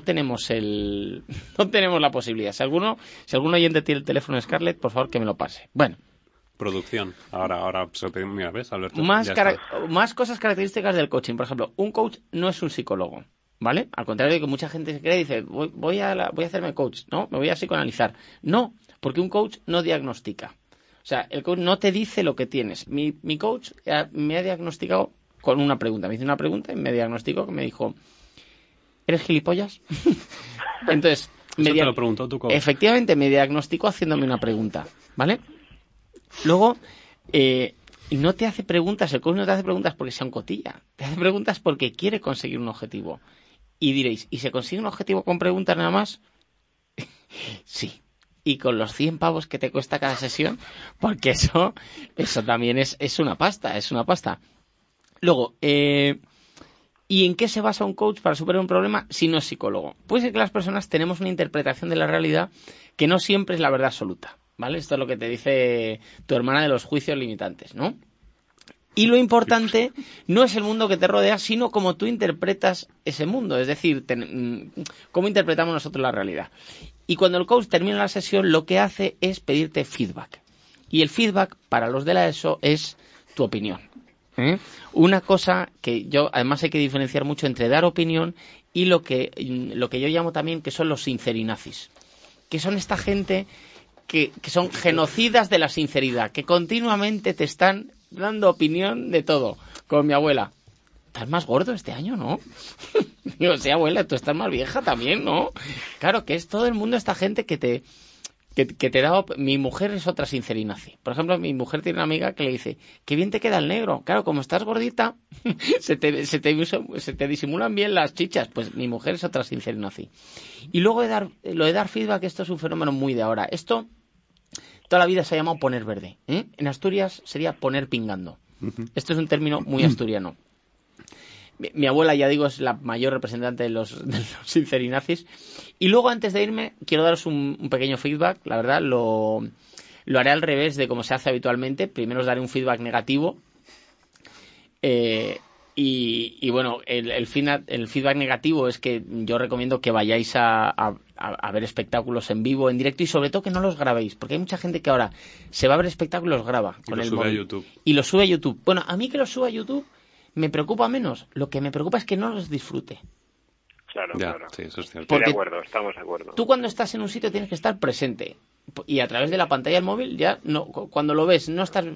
tenemos la posibilidad. Si algún oyente tiene el teléfono de Scarlett, por favor que me lo pase. Bueno. Producción. Ahora se lo pedimos, mira, ¿ves, Alberto? Más cosas características del coaching. Por ejemplo, un coach no es un psicólogo, ¿vale? Al contrario de que mucha gente se cree y dice, voy a hacerme coach, ¿no? Me voy a psicoanalizar. No, porque un coach no diagnostica. O sea, el coach no te dice lo que tienes. Mi coach me ha diagnosticado con una pregunta. Me hizo una pregunta y me diagnosticó, que me dijo, ¿eres gilipollas? Entonces, te lo preguntó tu coach. Efectivamente, me diagnosticó haciéndome una pregunta, ¿vale? Luego, no te hace preguntas, el coach no te hace preguntas porque sea un cotilla, te hace preguntas porque quiere conseguir un objetivo. Y diréis, ¿y se consigue un objetivo con preguntas nada más? Sí, y con los 100 pavos que te cuesta cada sesión, porque eso también es una pasta, es una pasta. Luego, ¿y en qué se basa un coach para superar un problema si no es psicólogo? Puede ser que las personas tenemos una interpretación de la realidad que no siempre es la verdad absoluta, ¿vale? Esto es lo que te dice tu hermana de los juicios limitantes, ¿no? Y lo importante no es el mundo que te rodea, sino cómo tú interpretas ese mundo. Es decir, cómo interpretamos nosotros la realidad. Y cuando el coach termina la sesión, lo que hace es pedirte feedback. Y el feedback, para los de la ESO, es tu opinión. ¿eh? Una cosa que yo, además, hay que diferenciar mucho entre dar opinión y lo que yo llamo también que son los sincerinazis, que son esta gente que son genocidas de la sinceridad, que continuamente te están dando opinión de todo. Con mi abuela: estás más gordo este año, ¿no? Digo, sí, abuela, tú estás más vieja también, ¿no? Claro, que es todo el mundo esta gente que te da... Mi mujer es otra sincerinazi. Por ejemplo, mi mujer tiene una amiga que le dice: qué bien te queda el negro. Claro, como estás gordita, se te disimulan bien las chichas. Pues mi mujer es otra sincerinazi. Y luego lo de dar feedback, esto es un fenómeno muy de ahora. Esto toda la vida se ha llamado poner verde, ¿eh? En Asturias sería poner pingando. Esto es un término muy asturiano. Mi abuela, ya digo, es la mayor representante de los sincerinazis. Y luego, antes de irme, quiero daros un pequeño feedback. La verdad, lo haré al revés de como se hace habitualmente. Primero os daré un feedback negativo. Y bueno, el feedback negativo es que yo recomiendo que vayáis a ver espectáculos en vivo, en directo, y sobre todo que no los grabéis, porque hay mucha gente que ahora se va a ver espectáculos, graba con el móvil. Y lo sube a YouTube. Bueno, a mí que lo suba a YouTube me preocupa menos. Lo que me preocupa es que no los disfrute. Claro, ya, claro. Sí, eso es cierto. Estoy de acuerdo, estamos de acuerdo. Tú, cuando estás en un sitio, tienes que estar presente. Y a través de la pantalla del móvil, ya no, cuando lo ves, no estás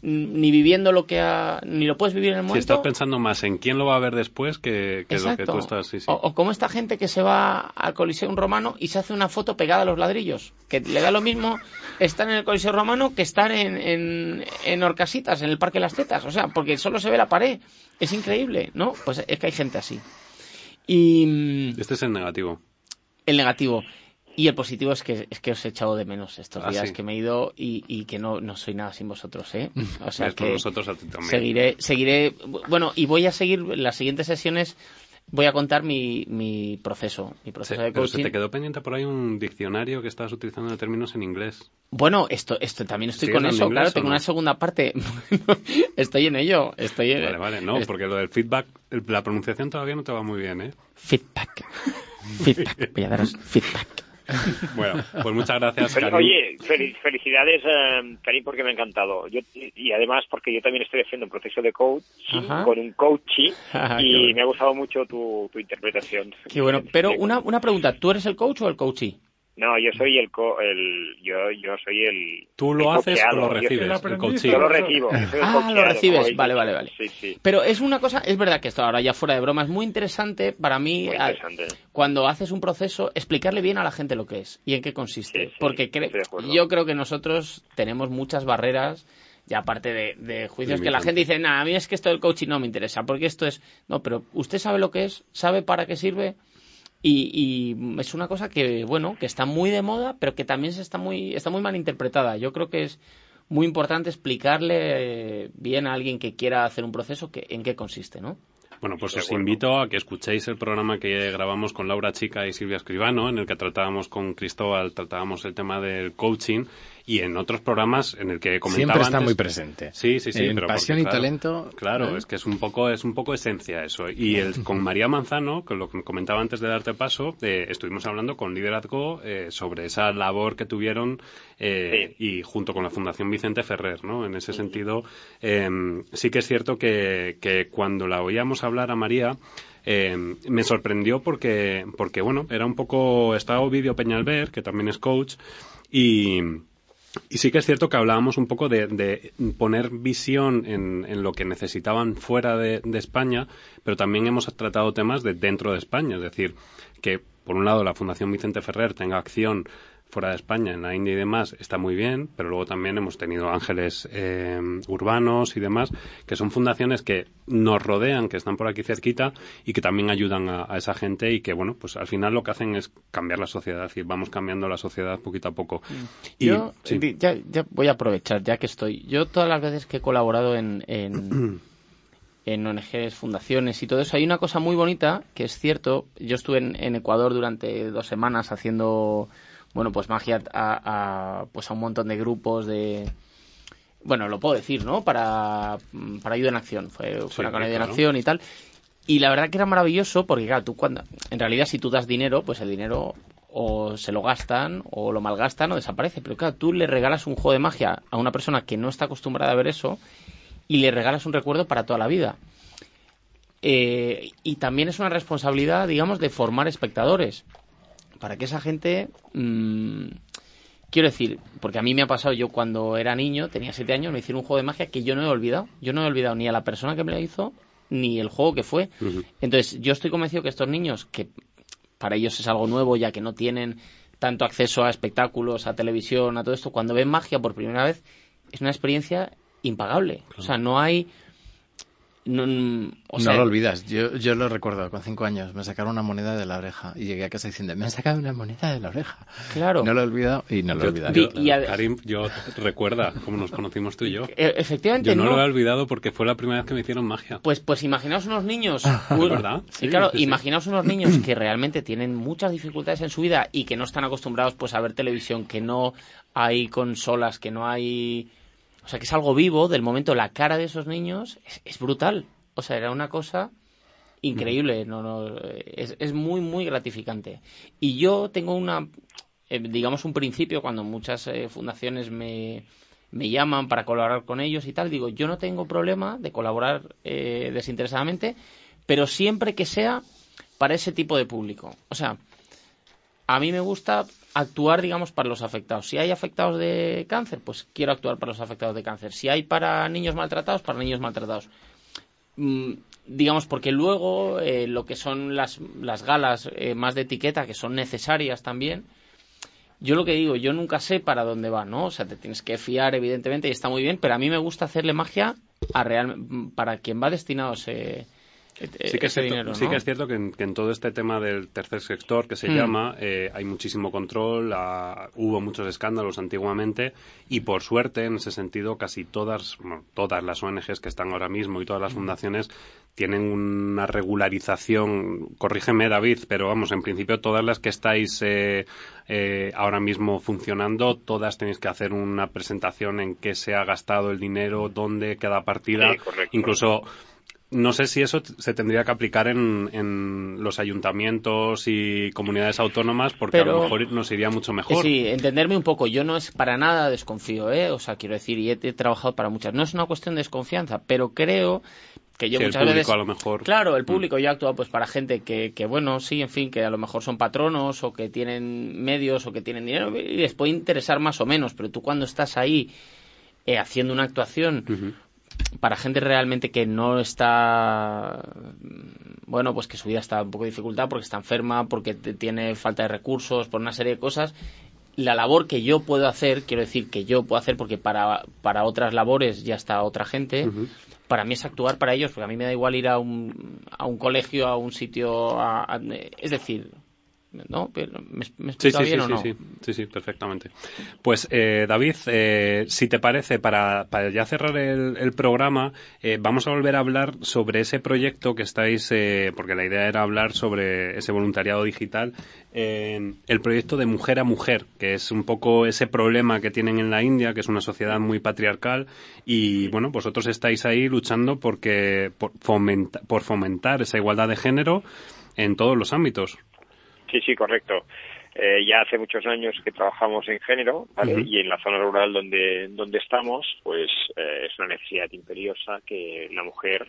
ni viviendo ni lo puedes vivir en el momento. Si estás pensando más en quién lo va a ver después que lo que tú estás... Sí, sí. O como esta gente que se va al Coliseo Romano y se hace una foto pegada a los ladrillos. Que le da lo mismo estar en el Coliseo Romano que estar en Orcasitas, en el Parque de las Tetas. O sea, porque solo se ve la pared. Es increíble, ¿no? Pues es que hay gente así. Y este es el negativo. El negativo. Y el positivo es que os he echado de menos estos días, sí, que me he ido y que no soy nada sin vosotros, ¿eh? O sea, que vosotros a ti también. Seguiré, bueno, y voy a seguir en las siguientes sesiones. Voy a contar mi proceso sí, de coaching. Pero se te quedó pendiente por ahí un diccionario que estabas utilizando de términos en inglés. Bueno, esto también estoy con eso, claro, tengo una segunda parte. Estoy en ello, Vale, no, porque lo del feedback, la pronunciación todavía no te va muy bien, ¿eh? Feedback, voy a daros feedback. Bueno, pues muchas gracias, Karim. Oye, felicidades, Karim, porque me ha encantado. Y además porque yo también estoy haciendo un proceso de coaching con un coachee y bueno, me ha gustado mucho tu interpretación. Qué bueno, pero una pregunta, ¿tú eres el coach o el coachee? No, yo soy el ¿Tú lo haces o lo recibes? Yo lo recibo. Lo recibes. Vale. Sí. Pero es una cosa, es verdad que esto ahora ya fuera de broma es muy interesante para mí. Cuando haces un proceso, explicarle bien a la gente lo que es y en qué consiste. Sí, porque yo creo que nosotros tenemos muchas barreras, y aparte de juicios, que la gente dice: nada, a mí es que esto del coaching no me interesa, porque esto es... No, pero usted sabe lo que es, sabe para qué sirve. Y es una cosa que, bueno, que está muy de moda, pero que también está muy mal interpretada. Yo creo que es muy importante explicarle bien a alguien que quiera hacer un proceso en qué consiste, ¿no? Bueno, pues os invito a que escuchéis el programa que grabamos con Laura Chica y Silvia Escribano, en el que tratábamos con Cristóbal el tema del coaching, y en otros programas en el que comentaban... Siempre está muy presente. Sí. En Pasión y Talento... Claro, es que es un poco esencia eso. Y con María Manzano, que lo comentaba antes de darte paso, estuvimos hablando con Liderazgo sobre esa labor que tuvieron y junto con la Fundación Vicente Ferrer, ¿no? En ese sentido, sí que es cierto que cuando la oíamos hablar a María, me sorprendió porque bueno, era un poco... Estaba Ovidio Peñalver, que también es coach, y sí que es cierto que hablábamos un poco de poner visión en lo que necesitaban fuera de España, pero también hemos tratado temas de dentro de España, es decir, que por un lado la Fundación Vicente Ferrer tenga acción fuera de España, en la India y demás, está muy bien, pero luego también hemos tenido ángeles urbanos y demás, que son fundaciones que nos rodean, que están por aquí cerquita y que también ayudan a esa gente, y que, bueno, pues al final lo que hacen es cambiar la sociedad, y vamos cambiando la sociedad poquito a poco. Yo ya voy a aprovechar, ya que estoy. Yo todas las veces que he colaborado en ONGs, fundaciones y todo eso, hay una cosa muy bonita, que es cierto. Yo estuve en Ecuador durante 2 semanas haciendo... Bueno, pues magia a un montón de grupos de... Bueno, lo puedo decir, ¿no? Para Ayuda en Acción. Fue con Ayuda en Acción y tal. Y la verdad que era maravilloso porque, claro, tú cuando... En realidad, si tú das dinero, pues el dinero o se lo gastan o lo malgastan o desaparece. Pero, claro, tú le regalas un juego de magia a una persona que no está acostumbrada a ver eso y le regalas un recuerdo para toda la vida. Y también es una responsabilidad, digamos, de formar espectadores para que esa gente... Quiero decir, porque a mí me ha pasado, yo cuando era niño, tenía 7 años, me hicieron un juego de magia que yo no he olvidado. Yo no he olvidado ni a la persona que me lo hizo, ni el juego que fue. Uh-huh. Entonces, yo estoy convencido que estos niños, que para ellos es algo nuevo, ya que no tienen tanto acceso a espectáculos, a televisión, a todo esto, cuando ven magia por primera vez, es una experiencia impagable. Claro. O sea, no hay... No lo olvidas. Yo lo recuerdo, con 5 años me sacaron una moneda de la oreja y llegué a casa diciendo, me han sacado una moneda de la oreja. Claro. No lo he olvidado y no lo he olvidado. Karim, recuerda cómo nos conocimos tú y yo. Efectivamente. Yo no lo he olvidado porque fue la primera vez que me hicieron magia. Pues imaginaos unos niños. ¿Verdad? Sí, claro, sí. Imaginaos unos niños que realmente tienen muchas dificultades en su vida y que no están acostumbrados pues a ver televisión, que no hay consolas, que no hay... O sea, que es algo vivo, del momento, la cara de esos niños es brutal. O sea, era una cosa increíble, es muy, muy gratificante. Y yo tengo un principio, cuando muchas fundaciones me llaman para colaborar con ellos y tal, digo, yo no tengo problema de colaborar desinteresadamente, pero siempre que sea para ese tipo de público. O sea, a mí me gusta actuar, digamos, para los afectados. Si hay afectados de cáncer, pues quiero actuar para los afectados de cáncer. Si hay para niños maltratados, para niños maltratados. Digamos, porque luego lo que son las galas más de etiqueta, que son necesarias también, yo lo que digo, yo nunca sé para dónde va, ¿no? O sea, te tienes que fiar, evidentemente, y está muy bien, pero a mí me gusta hacerle magia para quien va destinado ese... Sí que es cierto que en todo este tema del tercer sector que se llama, hay muchísimo control, hubo muchos escándalos antiguamente y por suerte en ese sentido casi todas las ONGs que están ahora mismo y todas las fundaciones tienen una regularización, corrígeme David, pero vamos, en principio todas las que estáis ahora mismo funcionando, todas tenéis que hacer una presentación en qué se ha gastado el dinero, dónde, cada partida, sí, correcto. Incluso... No sé si eso se tendría que aplicar en los ayuntamientos y comunidades autónomas, porque a lo mejor nos iría mucho mejor. Sí, entenderme un poco. Yo no es para nada desconfío, ¿eh? O sea, quiero decir, y he trabajado para muchas. No es una cuestión de desconfianza, pero creo que yo muchas veces... el público a lo mejor... Claro, el público. Yo he actuado pues para gente que bueno, sí, en fin, que a lo mejor son patronos o que tienen medios o que tienen dinero y les puede interesar más o menos. Pero tú cuando estás ahí haciendo una actuación... Uh-huh. Para gente realmente que no está, bueno, pues que su vida está un poco dificultada porque está enferma, porque tiene falta de recursos, por una serie de cosas, la labor que yo puedo hacer, porque para otras labores ya está otra gente, uh-huh. Para mí es actuar para ellos, porque a mí me da igual ir a un colegio, a un sitio, es decir... ¿No? ¿Me explica bien o no? Sí, perfectamente. Pues David, si te parece, para ya cerrar el programa, vamos a volver a hablar sobre ese proyecto que estáis, porque la idea era hablar sobre ese voluntariado digital, el proyecto de Mujer a Mujer, que es un poco ese problema que tienen en la India, que es una sociedad muy patriarcal, y bueno, vosotros estáis ahí luchando por fomentar esa igualdad de género en todos los ámbitos. Sí, correcto. Ya hace muchos años que trabajamos en género, ¿vale? Uh-huh. Y en la zona rural donde estamos, pues es una necesidad imperiosa que la mujer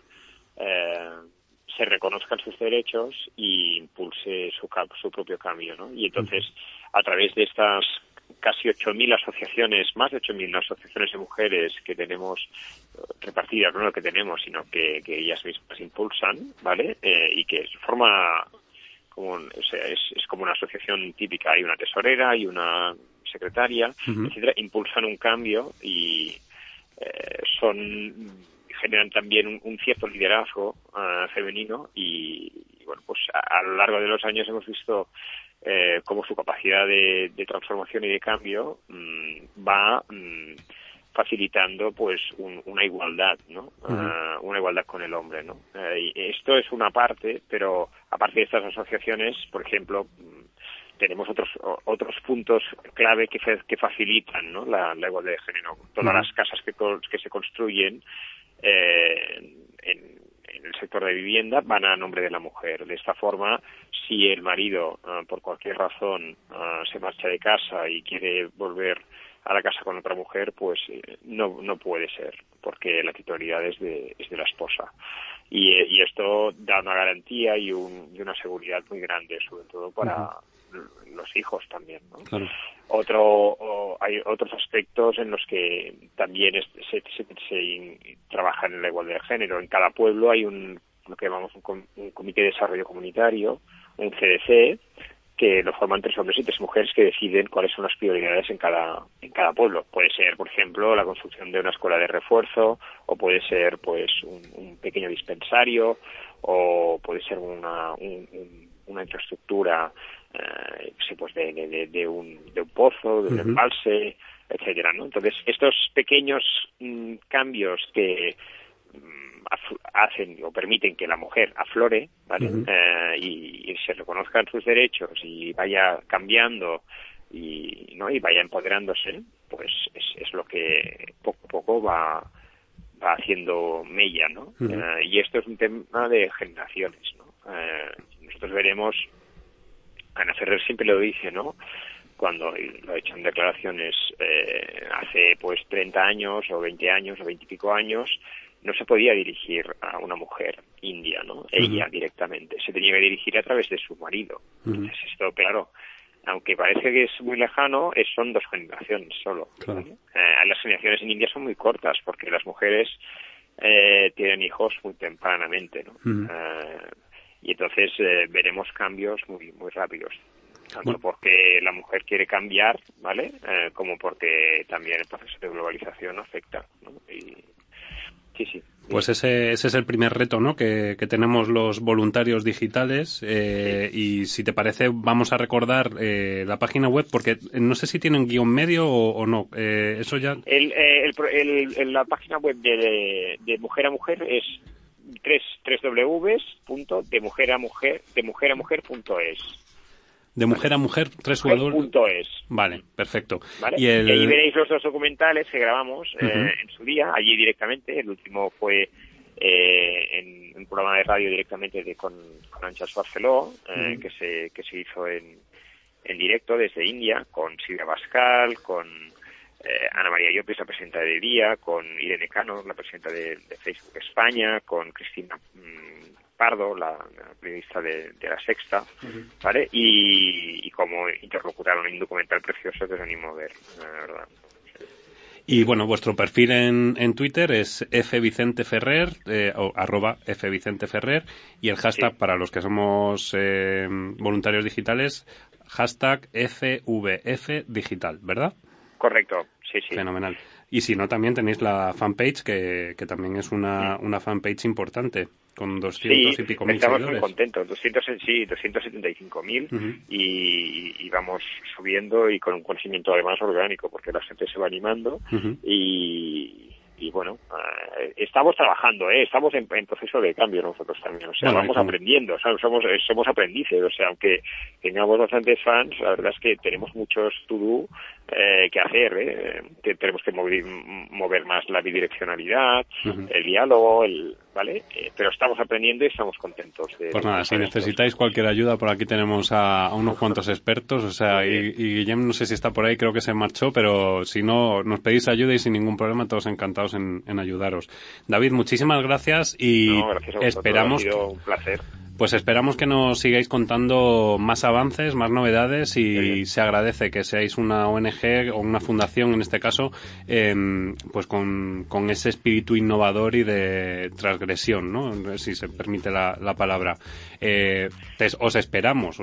se reconozcan sus derechos y impulse su propio cambio, ¿no? Y entonces, uh-huh. A través de estas casi 8.000 asociaciones, más de 8.000 asociaciones de mujeres que tenemos repartidas, no lo que tenemos, sino que ellas mismas impulsan, ¿vale? Y que forma... es como una asociación típica, hay una tesorera, hay una secretaria, uh-huh. etcétera, impulsan un cambio y generan también un cierto liderazgo femenino y bueno, pues a lo largo de los años hemos visto cómo su capacidad de transformación y de cambio va facilitando pues una igualdad, ¿no? Uh-huh. Una igualdad con el hombre, ¿no? Esto es una parte, pero aparte de estas asociaciones, por ejemplo, tenemos otros puntos clave que facilitan, ¿no? la igualdad de género. Todas uh-huh. las casas que se construyen en el sector de vivienda van a nombre de la mujer. De esta forma, si el marido por cualquier razón se marcha de casa y quiere volver a la casa con otra mujer, pues no puede ser, porque la titularidad es de la esposa. Y esto da una garantía y una seguridad muy grande, sobre todo para los hijos también, ¿no? Claro. Hay otros aspectos en los que también se trabaja en la igualdad de género. En cada pueblo hay lo que llamamos un comité de desarrollo comunitario, un CDC, que lo forman 3 hombres y 3 mujeres que deciden cuáles son las prioridades en cada pueblo. Puede ser, por ejemplo, la construcción de una escuela de refuerzo, o puede ser pues un pequeño dispensario, o puede ser una infraestructura de un pozo, de un embalse, etcétera, ¿no? Entonces, estos pequeños cambios que hacen o permiten que la mujer aflore, ¿vale? Y se reconozcan sus derechos y vaya cambiando y vaya empoderándose, pues es lo que poco a poco va haciendo mella, ¿no? Y esto es un tema de generaciones, ¿no? Nosotros veremos, Ana Ferrer siempre lo dice, ¿no? Cuando lo ha hecho en declaraciones hace pues 30 años o 20 años o 20 y pico años, no se podía dirigir a una mujer india, ¿no? Ella directamente. Se tenía que dirigir a través de su marido. Entonces esto, claro, aunque parece que es muy lejano, son 2 generaciones solo. Claro. Las generaciones en India son muy cortas porque las mujeres tienen hijos muy tempranamente, ¿no? Y entonces veremos cambios muy muy rápidos. Tanto porque la mujer quiere cambiar, ¿vale? Como porque también el proceso de globalización afecta, ¿no? Sí. Pues ese es el primer reto, ¿no? que tenemos los voluntarios digitales. Y si te parece, vamos a recordar la página web, porque no sé si tiene un guión medio o no. Eso ya. La página web de Mujer a Mujer es www.demujeramujer.es. De Mujer a Mujer, www.demujeramujer.es. Vale, perfecto. ¿Vale? Y ahí veréis los 2 documentales que grabamos en su día, allí directamente. El último fue en un programa de radio directamente con Ancha Suárcelo, que se hizo en directo desde India, con Silvia Bascal, con Ana María Llopis, la presidenta de Día, con Irene Cano, la presidenta de Facebook España, con Cristina Pardo, la periodista de La Sexta, ¿vale? Y como interlocutaron en un documental precioso que os animo a ver, la verdad. Y bueno, vuestro perfil en Twitter es fvicenteferrer, o @fvicenteferrer, y el hashtag para los que somos voluntarios digitales, hashtag FVFdigital, ¿verdad? Correcto, sí. Fenomenal. Y si no, también tenéis la fanpage, que también es una fanpage importante, con 200 y pico mil seguidores. Estamos muy contentos, 275.000, y vamos subiendo, y con un crecimiento además orgánico, porque la gente se va animando, y bueno, estamos trabajando, estamos en proceso de cambio nosotros también, o sea, vamos aprendiendo, o sea, somos aprendices, o sea, aunque tengamos bastantes fans, la verdad es que tenemos muchos to-do que hacer, que tenemos que mover más la bidireccionalidad, el diálogo, ¿vale? Pero estamos aprendiendo y estamos contentos. Pues nada, si necesitáis cualquier ayuda, por aquí tenemos a unos cuantos expertos, o sea, y Guillem no sé si está por ahí, creo que se marchó, pero si no, nos pedís ayuda y sin ningún problema, todos encantados en ayudaros. David, muchísimas gracias y gracias a vosotros, esperamos. Ha sido un placer. Pues esperamos que nos sigáis contando más avances, más novedades, y se agradece que seáis una ONG o una fundación, en este caso, pues con ese espíritu innovador y de transgresión, ¿no? Si se permite la palabra. Os esperamos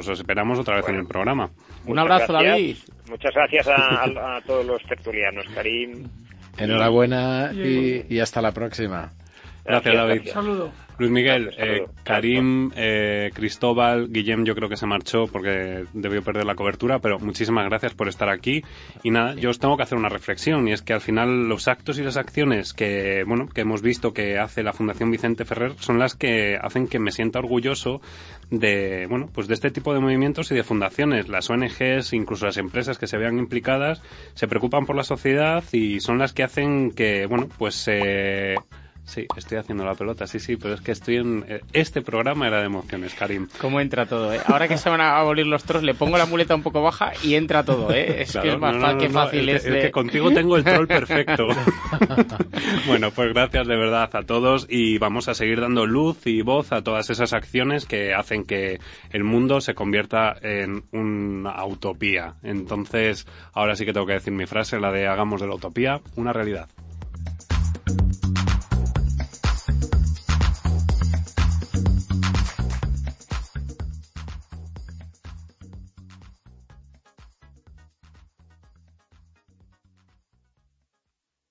otra vez en el programa. Un abrazo, David. Muchas gracias a todos los tertulianos, Karim. Enhorabuena y hasta la próxima. Gracias, David. Un saludo. Luis Miguel, Karim, Cristóbal, Guillem, yo creo que se marchó porque debió perder la cobertura, pero muchísimas gracias por estar aquí. Y nada, yo os tengo que hacer una reflexión, y es que al final los actos y las acciones que hemos visto que hace la Fundación Vicente Ferrer son las que hacen que me sienta orgulloso de este tipo de movimientos y de fundaciones. Las ONGs, incluso las empresas que se vean implicadas, se preocupan por la sociedad y son las que hacen que, Sí, estoy haciendo la pelota, sí, pero es que estoy en... Este programa era de emociones, Karim. Cómo entra todo, ¿eh? Ahora que se van a abolir los trolls, le pongo la muleta un poco baja y entra todo, ¿eh? Es claro, que es más fácil. Es que contigo tengo el troll perfecto. Bueno, pues gracias de verdad a todos y vamos a seguir dando luz y voz a todas esas acciones que hacen que el mundo se convierta en una utopía. Entonces, ahora sí que tengo que decir mi frase, la de hagamos de la utopía una realidad.